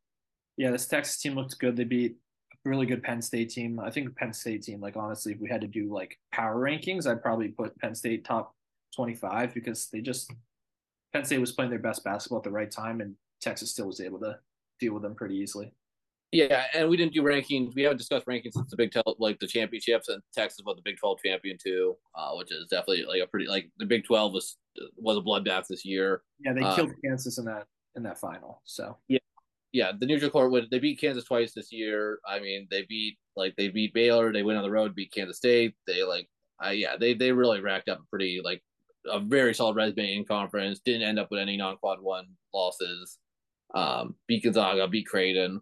yeah, this Texas team looked good. They beat a really good Penn State team. I think Penn State team, like, honestly, if we had to do, like, power rankings, I'd probably put Penn State top twenty-five because they just – Penn State was playing their best basketball at the right time, and Texas still was able to deal with them pretty easily. Yeah, and we didn't do rankings. We haven't discussed rankings since the Big twelve, like the championships, and Texas was the Big twelve champion too, uh, which is definitely like a pretty like the Big twelve was was a bloodbath this year. Yeah, they um, killed Kansas in that in that final. So yeah, yeah, the neutral court would they beat Kansas twice this year. I mean, they beat like they beat Baylor. They went on the road, beat Kansas State. They like uh, yeah, they they really racked up a pretty like a very solid resume in conference. Didn't end up with any non-quad one losses. Um, beat Gonzaga, beat Creighton.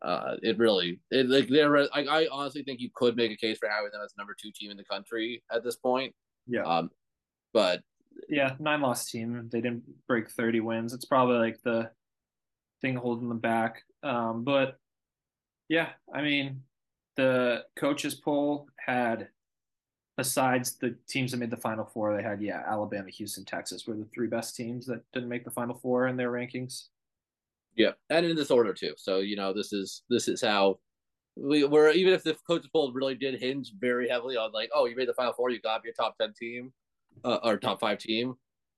Uh, it really it, like they're like I honestly think you could make a case for having them as the number two team in the country at this point. Yeah. Um, but yeah, nine loss team. They didn't break thirty wins. It's probably like the thing holding them back. Um, but yeah, I mean, the coaches poll had, besides the teams that made the Final Four, they had, yeah, Alabama, Houston, Texas were the three best teams that didn't make the Final Four in their rankings. Yeah, and in this order too. So, you know, this is this is how we were. Even if the coaches poll really did hinge very heavily on like, oh, you made the Final Four, you got your top ten team uh, or top five team.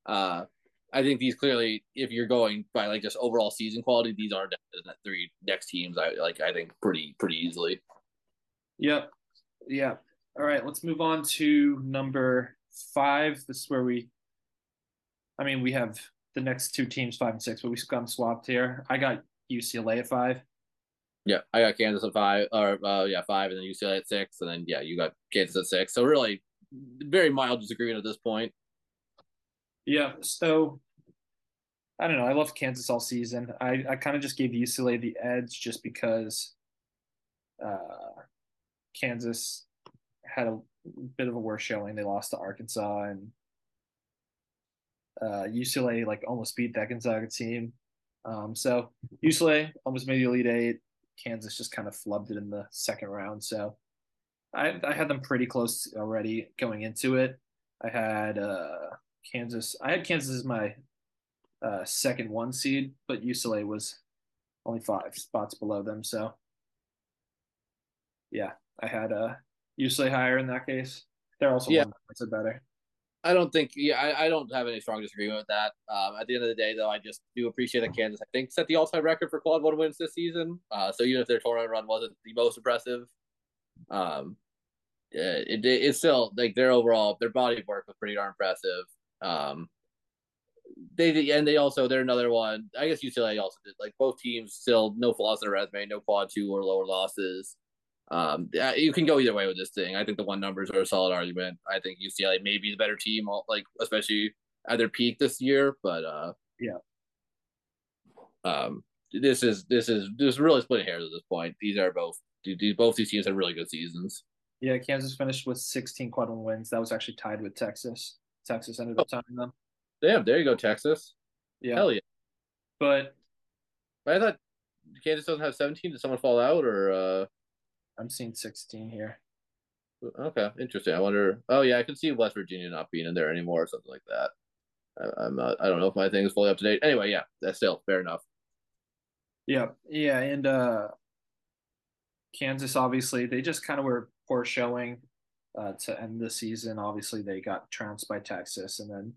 Uh, I think these clearly, if you're going by like just overall season quality, these are the three next teams. I like. I think pretty pretty easily. Yep. Yeah. All right. Let's move on to number five. This is where we. I mean, we have the next two teams, five and six, but we've gone swapped here. I got U C L A at five. Yeah, I got Kansas at five, or uh, yeah, five, and then U C L A at six, and then yeah, you got Kansas at six. So really, very mild disagreement at this point. Yeah, so I don't know. I loved Kansas all season. I, I kind of just gave U C L A the edge just because uh, Kansas had a bit of a worse showing. They lost to Arkansas, and uh, U C L A like almost beat that Gonzaga team. Um, so U C L A almost made the Elite Eight. Kansas just kind of flubbed it in the second round. So I, I had them pretty close already going into it. I had uh, – Kansas. I had Kansas as my uh, second one seed, but U C L A was only five spots below them. So, yeah, I had uh, U C L A higher in that case. They're also yeah. one that's better. I don't think – yeah, I, I don't have any strong disagreement with that. Um, at the end of the day, though, I just do appreciate that Kansas, I think, set the all-time record for quad one wins this season. Uh, so even if their tournament run wasn't the most impressive, um, it, it, it's still – like their overall – their body of work was pretty darn impressive. Um, they and they also they're another one. I guess U C L A also did like both teams still no flaws in their resume, no quad two or lower losses. Um, you can go either way with this thing. I think the one numbers are a solid argument. I think U C L A may be the better team, like especially at their peak this year. But uh, yeah, um, this is this is this is really splitting hairs at this point. These are both these both these teams had really good seasons. Yeah, Kansas finished with sixteen quad one wins. That was actually tied with Texas. Texas ended up oh. tying them. Damn, there you go, Texas. Yeah. Hell yeah. But, but I thought Kansas doesn't have seventeen. Did someone fall out or? Uh... I'm seeing sixteen here. Okay, interesting. I wonder. Oh, yeah, I can see West Virginia not being in there anymore or something like that. I, I'm not, I don't know if my thing is fully up to date. Anyway, yeah, that's still fair enough. Yeah, yeah. And uh, Kansas, obviously, they just kind of were poor showing. Uh, to end the season, obviously they got trounced by Texas, and then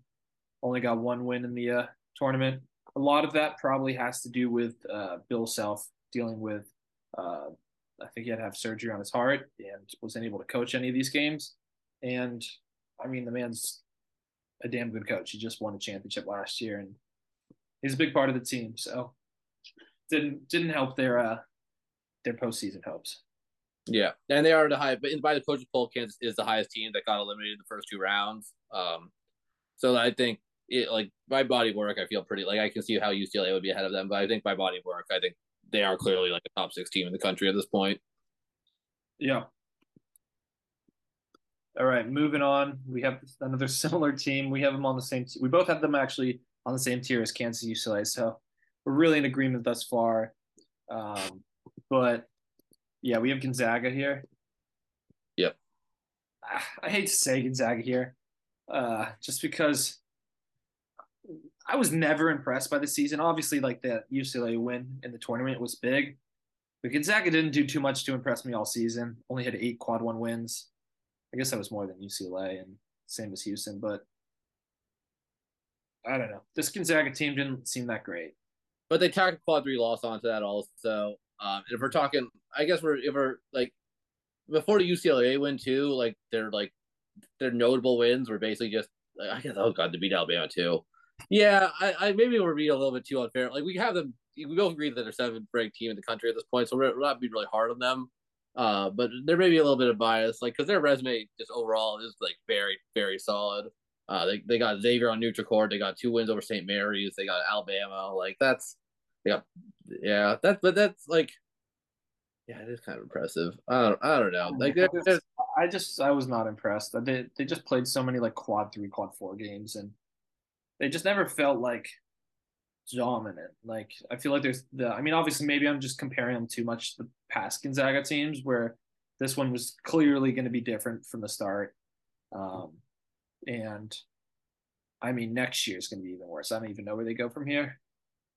only got one win in the uh, tournament. A lot of that probably has to do with uh, Bill Self dealing with. Uh, I think he had to have surgery on his heart and wasn't able to coach any of these games. And I mean, the man's a damn good coach. He just won a championship last year, and he's a big part of the team. So didn't didn't help their uh, their postseason hopes. Yeah, and they are the high, but by the coaches poll, Kansas is the highest team that got eliminated in the first two rounds. Um, so I think it like by body of work, I feel pretty like I can see how U C L A would be ahead of them, but I think by body of work, I think they are clearly like a top six team in the country at this point. Yeah. All right, moving on. We have another similar team. We have them on the same. T- we both have them actually on the same tier as Kansas, U C L A. So we're really in agreement thus far, um, but. Yeah, we have Gonzaga here. Yep. I hate to say Gonzaga here, uh, just because I was never impressed by the season. Obviously, like that U C L A win in the tournament was big, but Gonzaga didn't do too much to impress me all season. Only had eight quad one wins. I guess that was more than U C L A and same as Houston, but I don't know. This Gonzaga team didn't seem that great. But they tacked a quad three loss onto that also. Um, and if we're talking, I guess we're, if we're like before the U C L A win too, like they're like their notable wins were basically just, like, I guess, oh God, to beat Alabama too. Yeah. I, I maybe we're being a little bit too unfair. Like we have them, we both agree that they're seventh ranked team in the country at this point. So we're, we're not being really hard on them. Uh, but there may be a little bit of bias, like, because their resume just overall is like very, very solid. Uh, they they got Xavier on neutral court. They got two wins over Saint Mary's. They got Alabama. Like that's, they got, yeah, that's but that's like, yeah, it is kind of impressive. I don't, I don't know. Like they're, they're... I just I was not impressed. They they just played so many like quad three, quad four games, and they just never felt like dominant. Like I feel like there's the. I mean, obviously, maybe I'm just comparing them too much to the past Gonzaga teams, where this one was clearly going to be different from the start. Um, and I mean, next year is going to be even worse. I don't even know where they go from here.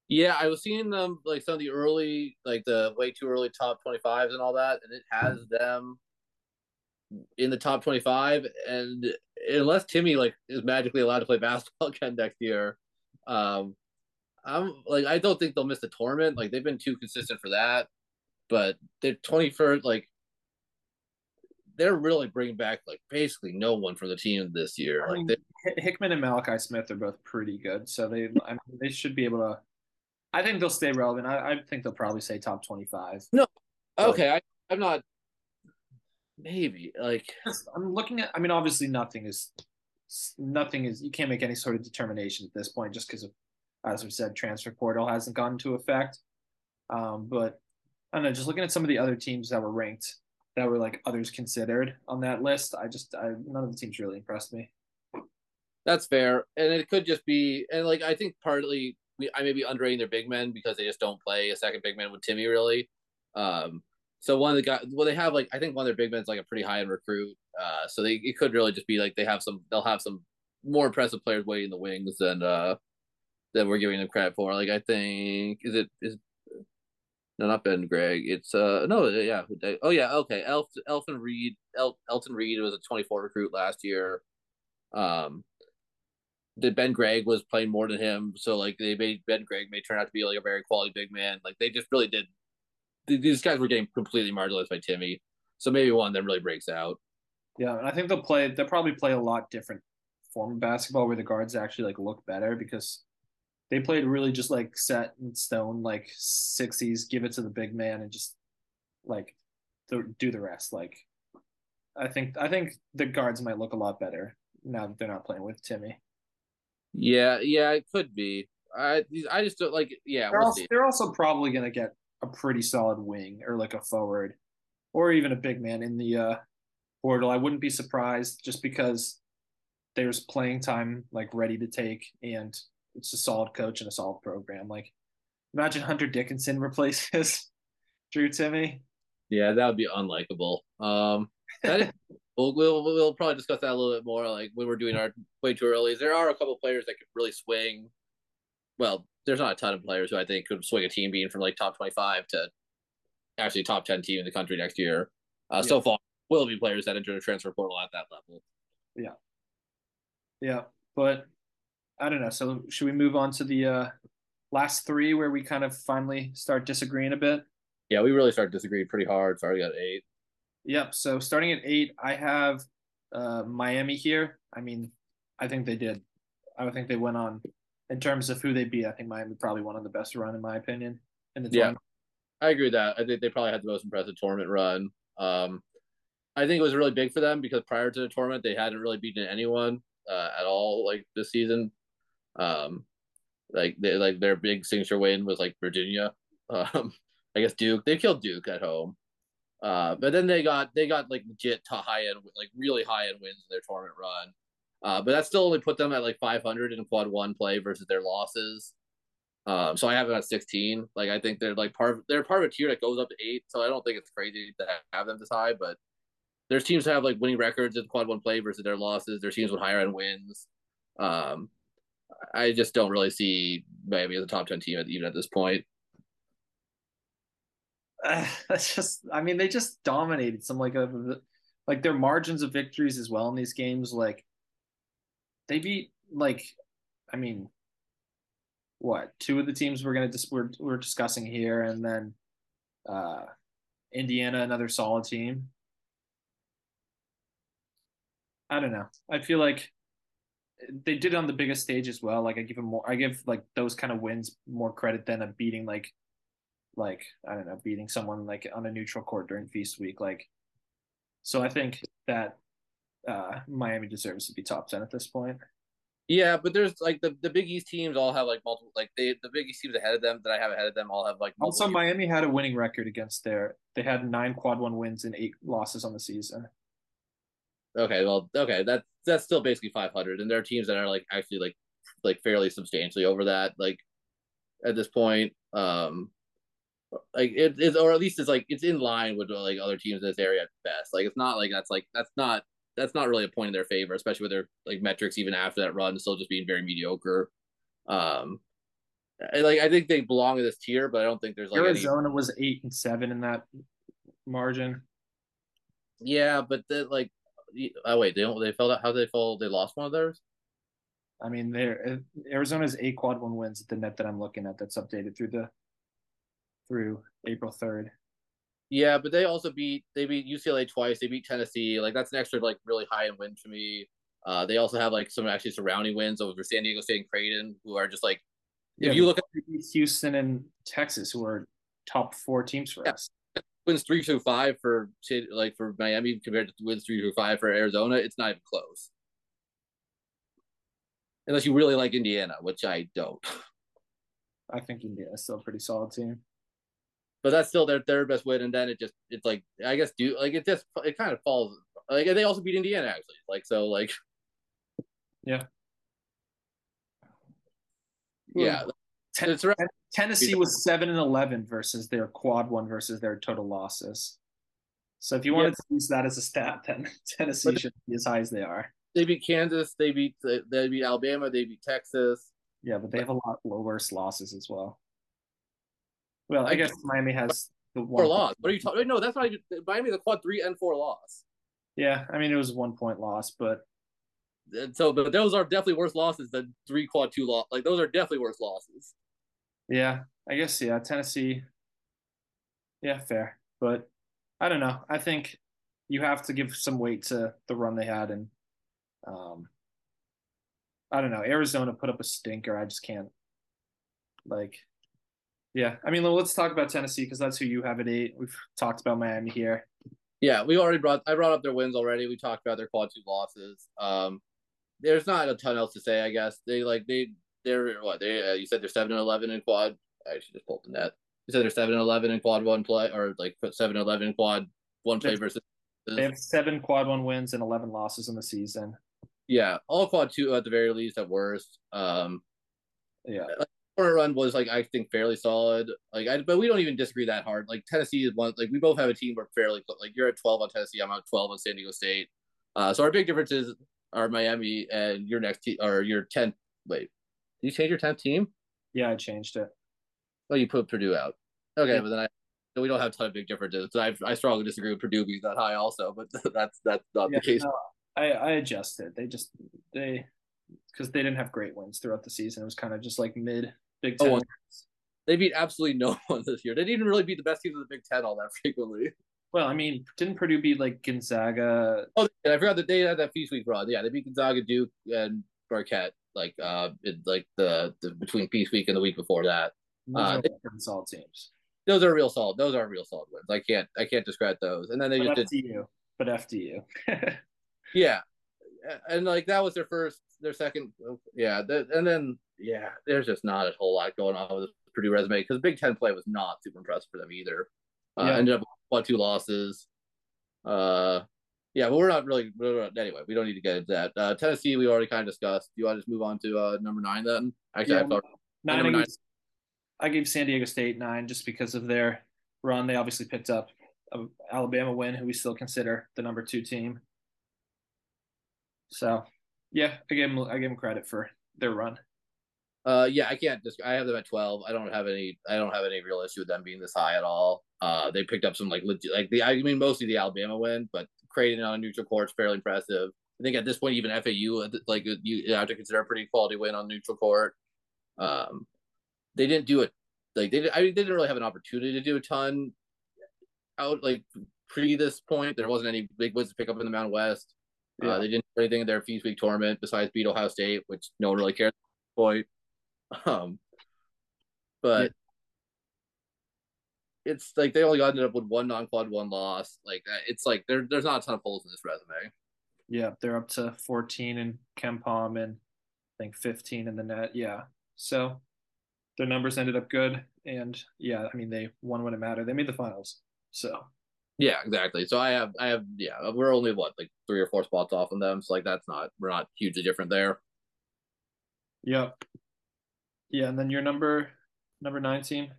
Yeah, I was seeing them like some of the early, like the way too early top twenty-fives and all that, and it has them in the top twenty-five. And unless Timme like is magically allowed to play basketball again next year, um, I'm like I don't think they'll miss the tournament. Like they've been too consistent for that. But they're twenty-first, like they're really bringing back like basically no one from the team this year. I mean, like they, Hickman and Malachi Smith are both pretty good, so they I mean, they should be able to. I think they'll stay relevant. I, I think they'll probably say top twenty-five. No, okay, I, I'm not. Maybe like I'm looking at. I mean, obviously, nothing is, nothing is. You can't make any sort of determination at this point, just because of, as we said, transfer portal hasn't gone into effect. Um, but I don't know. Just looking at some of the other teams that were ranked, that were like others considered on that list, I just I, none of the teams really impressed me. That's fair, and it could just be, and like I think partly. We, I may be underrating their big men because they just don't play a second big man with Timme really. Um, so one of the guys, well, they have like I think one of their big men's like a pretty high end recruit. Uh, so they it could really just be like they have some, they'll have some more impressive players waiting in the wings than uh than we're giving them credit for. Like I think is it is no not Ben Gregg. It's uh no yeah oh yeah okay Elf Elfin Reed El, Elton Reed was a twenty-four recruit last year. Um. That Ben Gregg was playing more than him, so like they made Ben Gregg may turn out to be like a very quality big man. Like they just really did. These guys were getting completely marginalized by Timme, so maybe one of them really breaks out. Yeah, and I think they'll play. They'll probably play a lot different form of basketball where the guards actually like look better because they played really just like set in stone, like sixties, give it to the big man, and just like do the rest. Like I think I think the guards might look a lot better now that they're not playing with Timme. Yeah, yeah, it could be. I I just don't like. Yeah, they're, we'll also, they're also probably gonna get a pretty solid wing or like a forward, or even a big man in the uh, portal. I wouldn't be surprised just because there's playing time like ready to take, and it's a solid coach and a solid program. Like imagine Hunter Dickinson replaces Drew Timme. Yeah, that would be unlikable. Um, that is- We'll, we'll we'll probably discuss that a little bit more, like when we're doing our way too early. There are a couple of players that could really swing. Well, there's not a ton of players who I think could swing a team being from like top twenty-five to actually top ten team in the country next year. Uh, yeah. So far, will be players that enter the transfer portal at that level. Yeah, yeah, but I don't know. So should we move on to the uh, last three where we kind of finally start disagreeing a bit? Yeah, we really start disagreeing pretty hard. Sorry, got eight. Yep. So starting at eight, I have uh, Miami here. I mean, I think they did. I think they went on in terms of who they beat. I think Miami probably went on the best run, in my opinion. In the tournament. Yeah, I agree with that. I think they probably had the most impressive tournament run. Um, I think it was really big for them because prior to the tournament, they hadn't really beaten anyone uh, at all like this season. Um, like they like their big signature win was like Virginia. Um, I guess Duke. They killed Duke at home. Uh, but then they got they got like legit to high end like really high end wins in their tournament run, uh, but that still only put them at like five hundred in quad one play versus their losses. Um, so I have them at sixteen. Like I think they're like part of, they're part of a tier that goes up to eight. So I don't think it's crazy to have them this high. But there's teams that have like winning records in quad one play versus their losses. There's teams with higher end wins. Um, I just don't really see Miami as a top ten team at, even at this point. Uh, that's just I mean they just dominated some like a, like their margins of victories as well in these games, like they beat like I mean what two of the teams we're gonna dis- we're, we're discussing here, and then uh Indiana, another solid team. I don't know, I feel like they did it on the biggest stage as well. Like I give them more I give like those kind of wins more credit than a beating like like, I don't know, beating someone like on a neutral court during feast week. Like, so I think that uh, Miami deserves to be top ten at this point. Yeah, but there's like the, the Big East teams all have like multiple, like they the Big East teams ahead of them that I have ahead of them all have like multiple. Also, Miami had a winning record against their, they had nine quad one wins and eight losses on the season. Okay, well, okay, that's that's still basically five hundred, and there are teams that are like actually like like fairly substantially over that, like at this point, um, like it is, or at least it's like it's in line with like other teams in this area at best. Like it's not like that's like that's not. That's not really a point in their favor, especially with their like metrics even after that run still just being very mediocre. Um, and, like I think they belong in this tier, but I don't think there's like Arizona any... was eight and seven in that margin. Yeah, but the, like, oh wait, they don't. They fell out. How did they fall? They lost one of theirs. I mean, they're Arizona's eight quad one wins at the net that I'm looking at. That's updated through the through April third. Yeah, but they also beat they beat U C L A twice. They beat Tennessee. Like that's an extra like really high end win for me. Uh, they also have like some actually surrounding wins over San Diego State and Creighton, who are just like yeah, if you look at Houston and Texas, who are top four teams for yeah. us. Wins three through five for like for Miami compared to wins three through five for Arizona. It's not even close, unless you really like Indiana, which I don't. I think Indiana's still a pretty solid team. But that's still their third best win, and then it just it's like I guess Duke like it just it kind of falls like and they also beat Indiana actually like so like yeah yeah Ten- it's around- Tennessee was seven and eleven versus their quad one versus their total losses. So if you wanted yeah. to use that as a stat, then Tennessee but should be as high as they are. They beat Kansas, they beat they beat Alabama, they beat Texas. Yeah, but they have a lot worse losses as well. Well, I guess Miami has the one. Four loss. What are you talking? No, that's not even Miami. The quad three and four loss. Yeah, I mean it was a one point loss, but and so but those are definitely worse losses than three quad two loss. Like those are definitely worse losses. Yeah, I guess yeah. Tennessee. Yeah, fair, but I don't know. I think you have to give some weight to the run they had, and um, I don't know. Arizona put up a stinker. I just can't like. Yeah, I mean, let's talk about Tennessee because that's who you have at eight. We've talked about Miami here. Yeah, we already brought – I brought up their wins already. We talked about their quad two losses. Um, there's not a ton else to say, I guess. They, like, they – they're – what? They uh, you said they're seven and eleven in quad – I actually just pulled the net. You said they're seven and eleven in quad one play – or, like, seven and eleven in quad one play they, versus – They have seven quad one wins and eleven losses in the season. Yeah, all quad two at the very least at worst. Um, yeah. Like, corner run was like I think fairly solid. Like, I but we don't even disagree that hard. Like Tennessee is one. Like we both have a team we're fairly like you're at twelve on Tennessee. I'm at twelve on San Diego State. Uh, so our big differences are Miami and your next team or your tenth. Wait, did you change your tenth team? Yeah, I changed it. Oh, you put Purdue out. Okay, yeah. But then I so we don't have a ton of big differences. So I I strongly disagree with Purdue being that high also, but that's that's not yeah, the case. No, I I adjusted. They just they because they didn't have great wins throughout the season. It was kind of just like mid. Big Ten. Oh, they beat absolutely no one this year. They didn't really beat the best teams in the Big Ten all that frequently. Well, I mean, didn't Purdue beat like Gonzaga? Oh, and I forgot that they had that feast week run. Yeah, they beat Gonzaga, Duke, and Marquette. Like, uh, in, like the, the between feast week and the week before that. Those uh, are they, solid teams. Those are real solid. Those are real solid wins. I can't. I can't discredit those. And then they but just F D U. Did. But F D U. Yeah, and like that was their first, their second. Yeah, the, and then. Yeah, there's just not a whole lot going on with the Purdue resume because Big Ten play was not super impressive for them either. Uh, yeah. Ended up with two losses. Uh, yeah, but we're not really – anyway, we don't need to get into that. Uh, Tennessee, we already kind of discussed. Do you want to just move on to uh, number nine then? Actually, yeah, I thought nine, I, gave, nine. I gave San Diego State nine just because of their run. They obviously picked up an Alabama win, who we still consider the number two team. So, yeah, I gave them, I gave them credit for their run. Uh, yeah, I can't just, I have them at twelve. I don't have any, I don't have any real issue with them being this high at all. Uh, they picked up some like, legit, like the, I mean, mostly the Alabama win, but Creighton on a neutral court is fairly impressive. I think at this point, even F A U, like you have to consider a pretty quality win on neutral court. Um, they didn't do it. Like they, I mean, they didn't really have an opportunity to do a ton out like pre this point. There wasn't any big wins to pick up in the Mountain West. Yeah. Uh, they didn't do anything in their feast week tournament besides beat Ohio State, which no one really cared at this point. Um, but it's like they only ended up with one non-quad, one loss. Like it's like there, there's not a ton of holes in this resume. Yeah, they're up to fourteen in KenPom and I think fifteen in the net. Yeah, so their numbers ended up good, and yeah, I mean they won when it mattered. They made the finals, so yeah, exactly. So I have, I have, yeah, we're only what like three or four spots off on them. So like that's not, we're not hugely different there. Yep. Yeah, and then your number number nine team.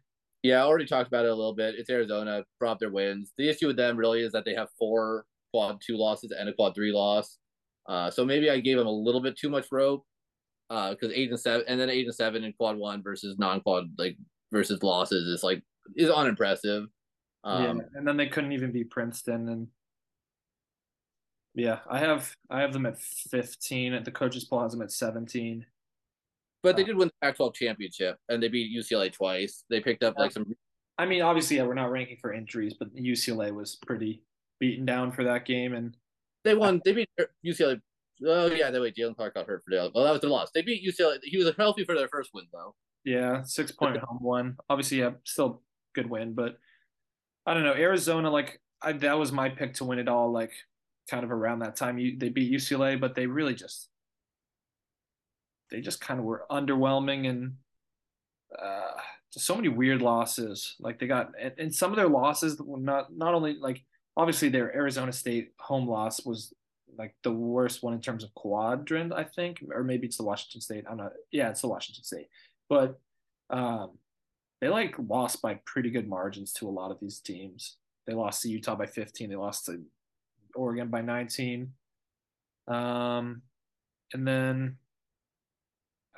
Yeah, I already talked about it a little bit. It's Arizona, dropped their wins. The issue with them really is that they have four quad two losses and a quad three loss. Uh, so maybe I gave them a little bit too much rope because uh, eight and seven, and then eight and seven in quad one versus non-quad like versus losses is like is unimpressive. Um, yeah, and then they couldn't even beat Princeton, and yeah, I have I have them at fifteen. At the coaches' poll has them at seventeen. But they did win the Pac twelve championship, and they beat U C L A twice. They picked up like some. I mean, obviously, yeah, we're not ranking for injuries, but U C L A was pretty beaten down for that game, and they won. They beat U C L A. Oh yeah, that way Jalen Clark got hurt for the. Well, that was their loss. They beat U C L A. He was healthy for their first win, though. Yeah, six point home one. Obviously, yeah, still good win, but I don't know Arizona. Like I, that was my pick to win it all. Like kind of around that time, you, they beat U C L A, but they really just. They just kind of were underwhelming and uh, just so many weird losses. Like they got, and, and some of their losses were not, not only like, obviously their Arizona State home loss was like the worst one in terms of quadrant, I think, or maybe it's the Washington State. I'm not, yeah, it's the Washington State, but um, they like lost by pretty good margins to a lot of these teams. They lost to Utah by fifteen. They lost to Oregon by nineteen. Um, and then,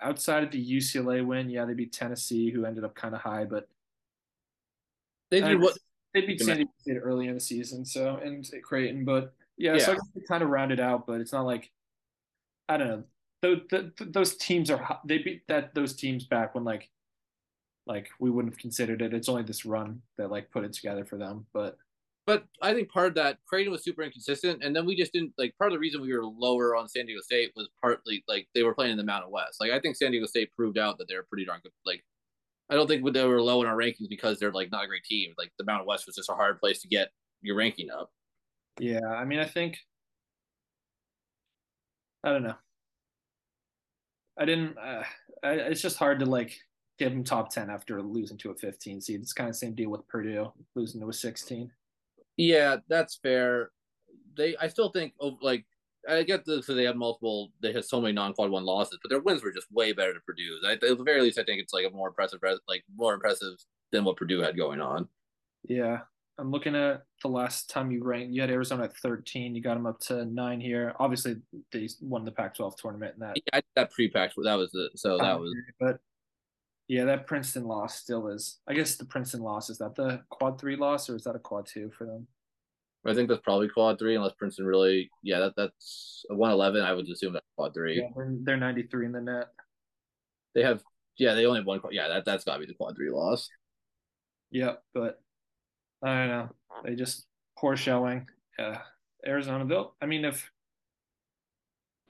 outside of the U C L A win, yeah, they beat Tennessee, who ended up kind of high, but they did what they beat San Diego State early in the season, so and Creighton, but yeah, yeah. So I guess they kind of rounded out, but it's not like I don't know. Those the, those teams are they beat that those teams back when like like we wouldn't have considered it. It's only this run that like put it together for them, but but I think part of that Creighton was super inconsistent, and then we just didn't like. Part of the reason we were lower on San Diego State was partly like they were playing in the Mountain West. Like I think San Diego State proved out that they're pretty darn good. Like I don't think they were low in our rankings because they're like not a great team. Like the Mountain West was just a hard place to get your ranking up. Yeah, I mean, I think I don't know. I didn't. Uh, I, it's just hard to like give them top ten after losing to a fifteen seed. It's kind of the same deal with Purdue losing to a sixteen. Yeah, that's fair. They, I still think, like, I get the so they had multiple, they had so many non-quad one losses, but their wins were just way better than Purdue's. I, at the very least, I think it's like a more impressive, like more impressive than what Purdue had going on. Yeah, I'm looking at the last time you ranked. You had Arizona at thirteen. You got them up to nine here. Obviously, they won the Pac twelve tournament, and that yeah, I did that pre-pack that was the so that was. But yeah, that Princeton loss still is. I guess the Princeton loss, is that the quad three loss or is that a quad two for them? I think that's probably quad three, unless Princeton really. Yeah, that that's a one eleven. I would assume that's quad three. Yeah, they're ninety-three in the net. They have, yeah, they only have one. Yeah, that, that's got to be the quad three loss. Yeah, but I don't know. They just poor showing. Uh, Arizona, though. I mean, if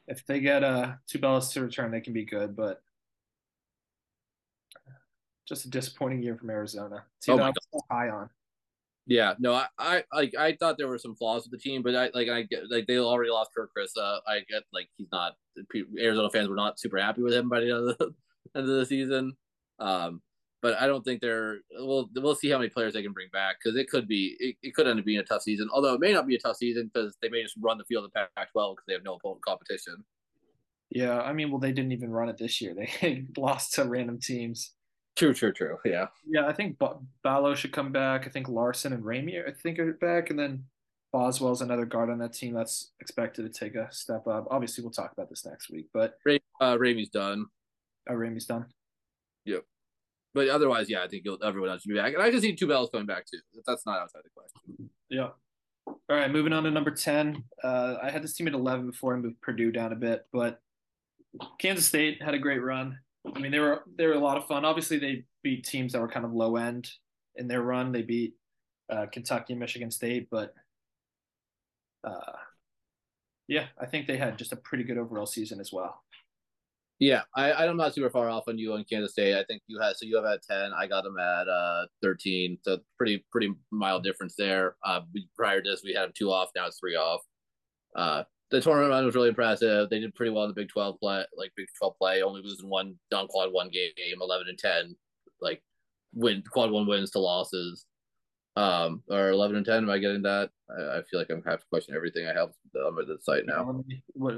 if they get uh, two ballots to return, they can be good, but. Just a disappointing year from Arizona. See, oh that I'm high on. Yeah, no, I, I, like, I thought there were some flaws with the team, but I, like, I get, like, they already lost Kirk Krisa. I get, like, he's not. Arizona fans were not super happy with him by the end of the, end of the season. Um, but I don't think they're. We'll we'll see how many players they can bring back because it could be, it, it could end up being a tough season. Although it may not be a tough season because they may just run the field of the Pac twelve because they have no opponent competition. Yeah, I mean, well, they didn't even run it this year. They lost to random teams. True, true, true. Yeah. Yeah, I think ba- Ballo should come back. I think Larson and Ramey, I think, are back. And then Boswell's another guard on that team that's expected to take a step up. Obviously, we'll talk about this next week. But uh, Ramey's done. Oh, Ramey's done. Yep. But otherwise, yeah, I think everyone else should be back. And I can see two Bells coming back, too. That's not outside the question. Yeah. All right, moving on to number ten. Uh, I had this team at eleven before I moved Purdue down a bit. But Kansas State had a great run. I mean, they were they were a lot of fun. Obviously, they beat teams that were kind of low end in their run. They beat uh, Kentucky and Michigan State, but uh, yeah, I think they had just a pretty good overall season as well. Yeah, I, I'm not super far off on you on Kansas State. I think you had so you have at ten. I got them at uh, thirteen. So pretty pretty mild difference there. Uh, we, prior to this, we had them two off. Now it's three off. Uh, the tournament run was really impressive. They did pretty well in the Big twelve play, like Big twelve play, only losing one non-quad one game, eleven and ten, like win quad one wins to losses, um, or eleven and ten. Am I getting that? I, I feel like I'm half questioning everything I have on the site now. What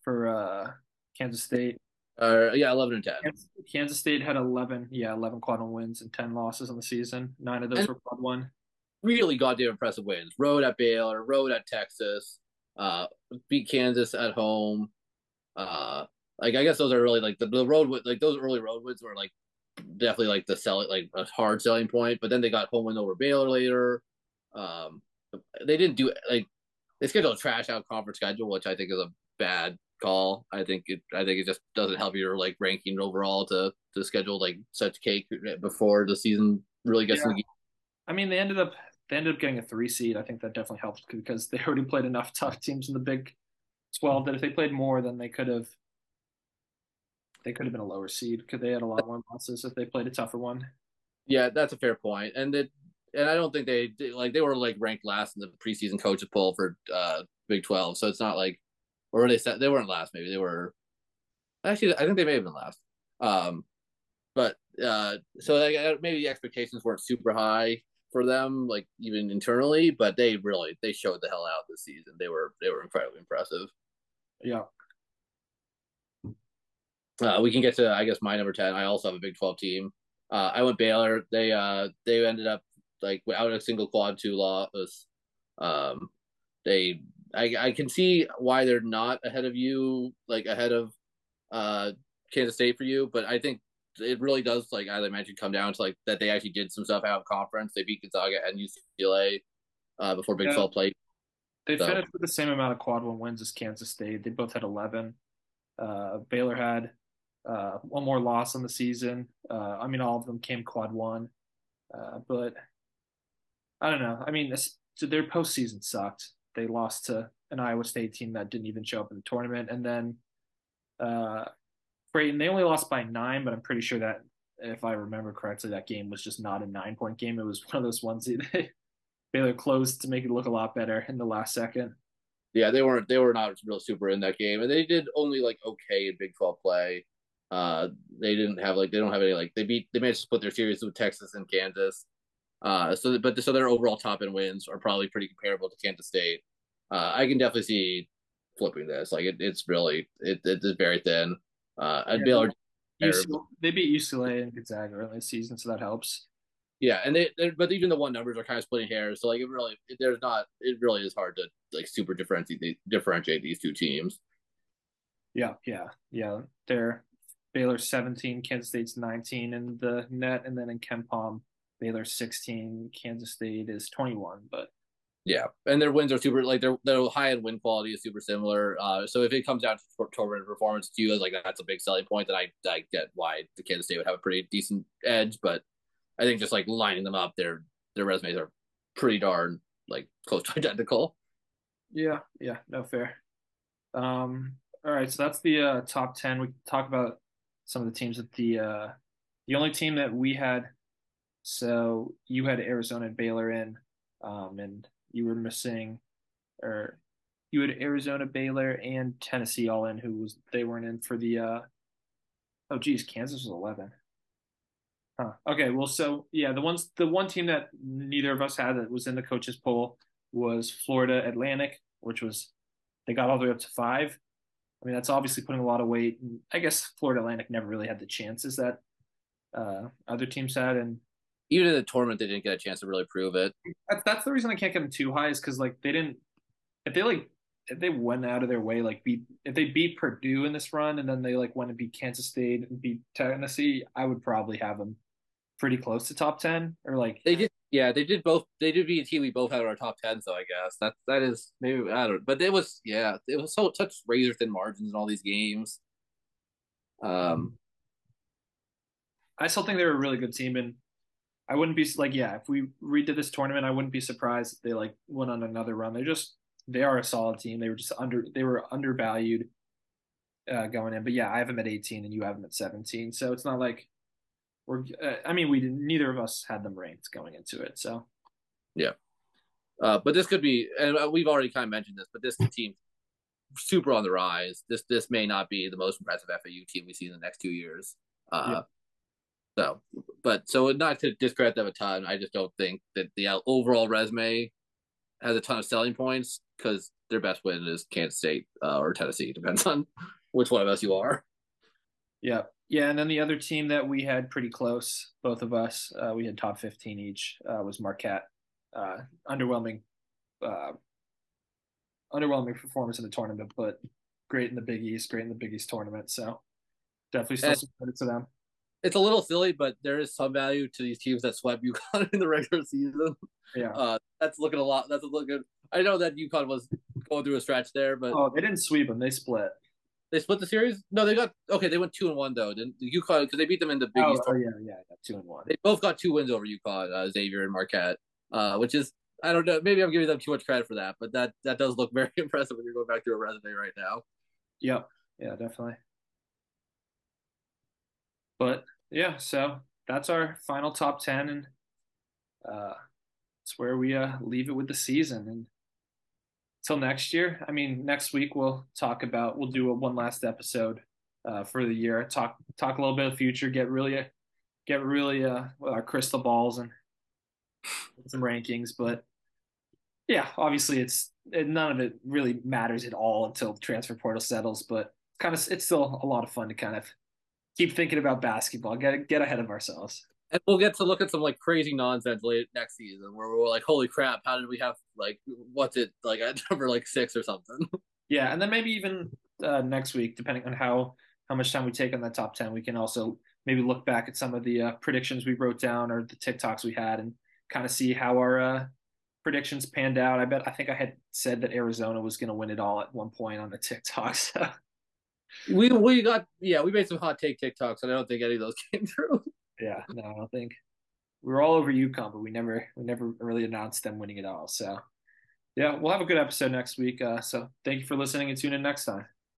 for uh, Kansas State? Uh, yeah, eleven and ten. Kansas, Kansas State had eleven, yeah, eleven quad one wins and ten losses on the season. Nine of those and were quad one. Really goddamn impressive wins. Road at Baylor, road at Texas, uh, beat Kansas at home. Uh, like I guess those are really like the, the road with like those early road wins were like definitely like the sell like a hard selling point. But then they got home win over Baylor later. Um, they didn't do like they scheduled a trash out conference schedule, which I think is a bad call. I think it I think it just doesn't help your like ranking overall to to schedule like such cake before the season really gets yeah. in the game. I mean they ended up they ended up getting a three seed. I think that definitely helped because they already played enough tough teams in the Big twelve that if they played more then they could have they could have been a lower seed because they had a lot more losses if they played a tougher one. Yeah, that's a fair point. And it and I don't think they like they were like ranked last in the preseason coaches poll for uh Big twelve. So it's not like Or were they set? They weren't last. Maybe they were. Actually, I think they may have been last. Um, but uh, so they, maybe the expectations weren't super high for them, like even internally. But they really they showed the hell out this season. They were they were incredibly impressive. Yeah. Uh, we can get to I guess my number ten. I also have a Big twelve team. Uh, I went Baylor. They uh they ended up like without a single quad two loss. Um, they. I, I can see why they're not ahead of you, like ahead of uh, Kansas State for you, but I think it really does, like as I mentioned, come down to like that they actually did some stuff out of conference. They beat Gonzaga and U C L A uh, before Big yeah. twelve played. They so. finished with the same amount of quad one wins as Kansas State. They both had eleven. Uh, Baylor had uh, one more loss on the season. Uh, I mean, all of them came quad one, uh, but I don't know. I mean, this, their postseason sucked. They lost to an Iowa State team that didn't even show up in the tournament. And then uh, Creighton, they only lost by nine, but I'm pretty sure that, if I remember correctly, that game was just not a nine-point game. It was one of those ones that Baylor closed to make it look a lot better in the last second. Yeah, they weren't. They were not real super in that game. And they did only, like, okay in Big twelve play. Uh, they didn't have, like, they don't have any, like, they beat, they managed to split their series with Texas and Kansas. Uh, so, but so their overall top end wins are probably pretty comparable to Kansas State. Uh, I can definitely see flipping this. Like it, it's really it, it is very thin. Uh, yeah, Baylor, U C L A, they beat U C L A and Gonzaga early in the season, so that helps. Yeah, and they, but even the one numbers are kind of splitting hairs. So like it really, there's not. It really is hard to like super differentiate differentiate these two teams. Yeah, yeah, yeah. They're Baylor seventeen, Kansas State's nineteen in the net, and then in KenPom. Baylor sixteen, Kansas State is twenty-one, but yeah, and their wins are super like their their high end win quality is super similar. Uh, so if it comes down to tournament performance to you, like that's a big selling point. That I I get why the Kansas State would have a pretty decent edge, but I think just like lining them up, their their resumes are pretty darn like close to identical. Yeah, yeah, no fair. Um, all right, so that's the uh, top ten. We can talk about some of the teams that the uh, the only team that we had. So you had Arizona and Baylor in, um, and you were missing, or you had Arizona, Baylor, and Tennessee all in. Who was they weren't in for the? Uh, oh, geez, Kansas was eleven. Huh. Okay. Well, so yeah, the ones the one team that neither of us had that was in the coaches poll was Florida Atlantic, which was they got all the way up to five. I mean, that's obviously putting a lot of weight. And I guess Florida Atlantic never really had the chances that uh, other teams had, and even in the tournament, they didn't get a chance to really prove it. That's, that's the reason I can't get them too high is because, like, they didn't – if they, like, if they went out of their way, like, beat – if they beat Purdue in this run and then they, like, went and beat Kansas State and beat Tennessee, I would probably have them pretty close to top ten or, like – They did – yeah, they did both – they did beat a team we both had in our top ten, so I guess. That, that is – maybe – I don't know. But it was – yeah, it was so such razor-thin margins in all these games. Um, I still think they were a really good team and – I wouldn't be like, yeah, if we redid this tournament, I wouldn't be surprised if they like went on another run. They're just, they are a solid team. They were just under, they were undervalued uh, going in. But yeah, I have him at eighteen and you have him at seventeen. So it's not like we're, uh, I mean, we didn't, neither of us had them ranked going into it. So yeah. Uh, but this could be, and we've already kind of mentioned this, but this team super on the rise. This, this may not be the most impressive F A U team we see in the next two years. Uh, yeah. So, but so not to discredit them a ton. I just don't think that the overall resume has a ton of selling points because their best win is Kansas State uh, or Tennessee, depends on which one of us you are. Yeah. Yeah. And then the other team that we had pretty close, both of us, uh, we had top fifteen each, uh, was Marquette. Uh, underwhelming, uh, underwhelming performance in the tournament, but great in the Big East, great in the Big East tournament. So definitely still and some credit to them. It's a little silly, but there is some value to these teams that swept UConn in the regular season. Yeah, uh, that's looking a lot. That's a looking. I know that UConn was going through a stretch there, but oh, they didn't sweep them. They split. They split the series. No, they got okay. They went two and one though. Didn't UConn because they beat them in the Big oh, East? Oh yeah, yeah, got two and one. They both got two wins over UConn, uh, Xavier and Marquette. Uh, which is, I don't know, maybe I'm giving them too much credit for that, but that, that does look very impressive when you're going back to a resume right now. Yep. Yeah, definitely. But yeah, so that's our final top ten, and uh, it's where we uh, leave it with the season. And till next year, I mean, next week we'll talk about, we'll do a one last episode uh, for the year, talk, talk a little bit of the future, get really, get really uh, with our crystal balls and some rankings, but yeah, obviously it's none of it really matters at all until transfer portal settles, but kind of it's still a lot of fun to kind of keep thinking about basketball, get get ahead of ourselves, and we'll get to look at some like crazy nonsense late next season where we're like, holy crap, how did we have like what's it like at number like six or something. Yeah, and then maybe even uh next week, depending on how how much time we take on that top ten, we can also maybe look back at some of the uh, predictions we wrote down or the TikToks we had and kind of see how our uh, predictions panned out. I bet I think I had said that Arizona was going to win it all at one point on the TikTok. So. We we got yeah we made some hot take TikToks, and I don't think any of those came through. Yeah, no, I don't think we were all over UConn, but we never we never really announced them winning it all. So yeah, we'll have a good episode next week. Uh, so thank you for listening and tune in next time.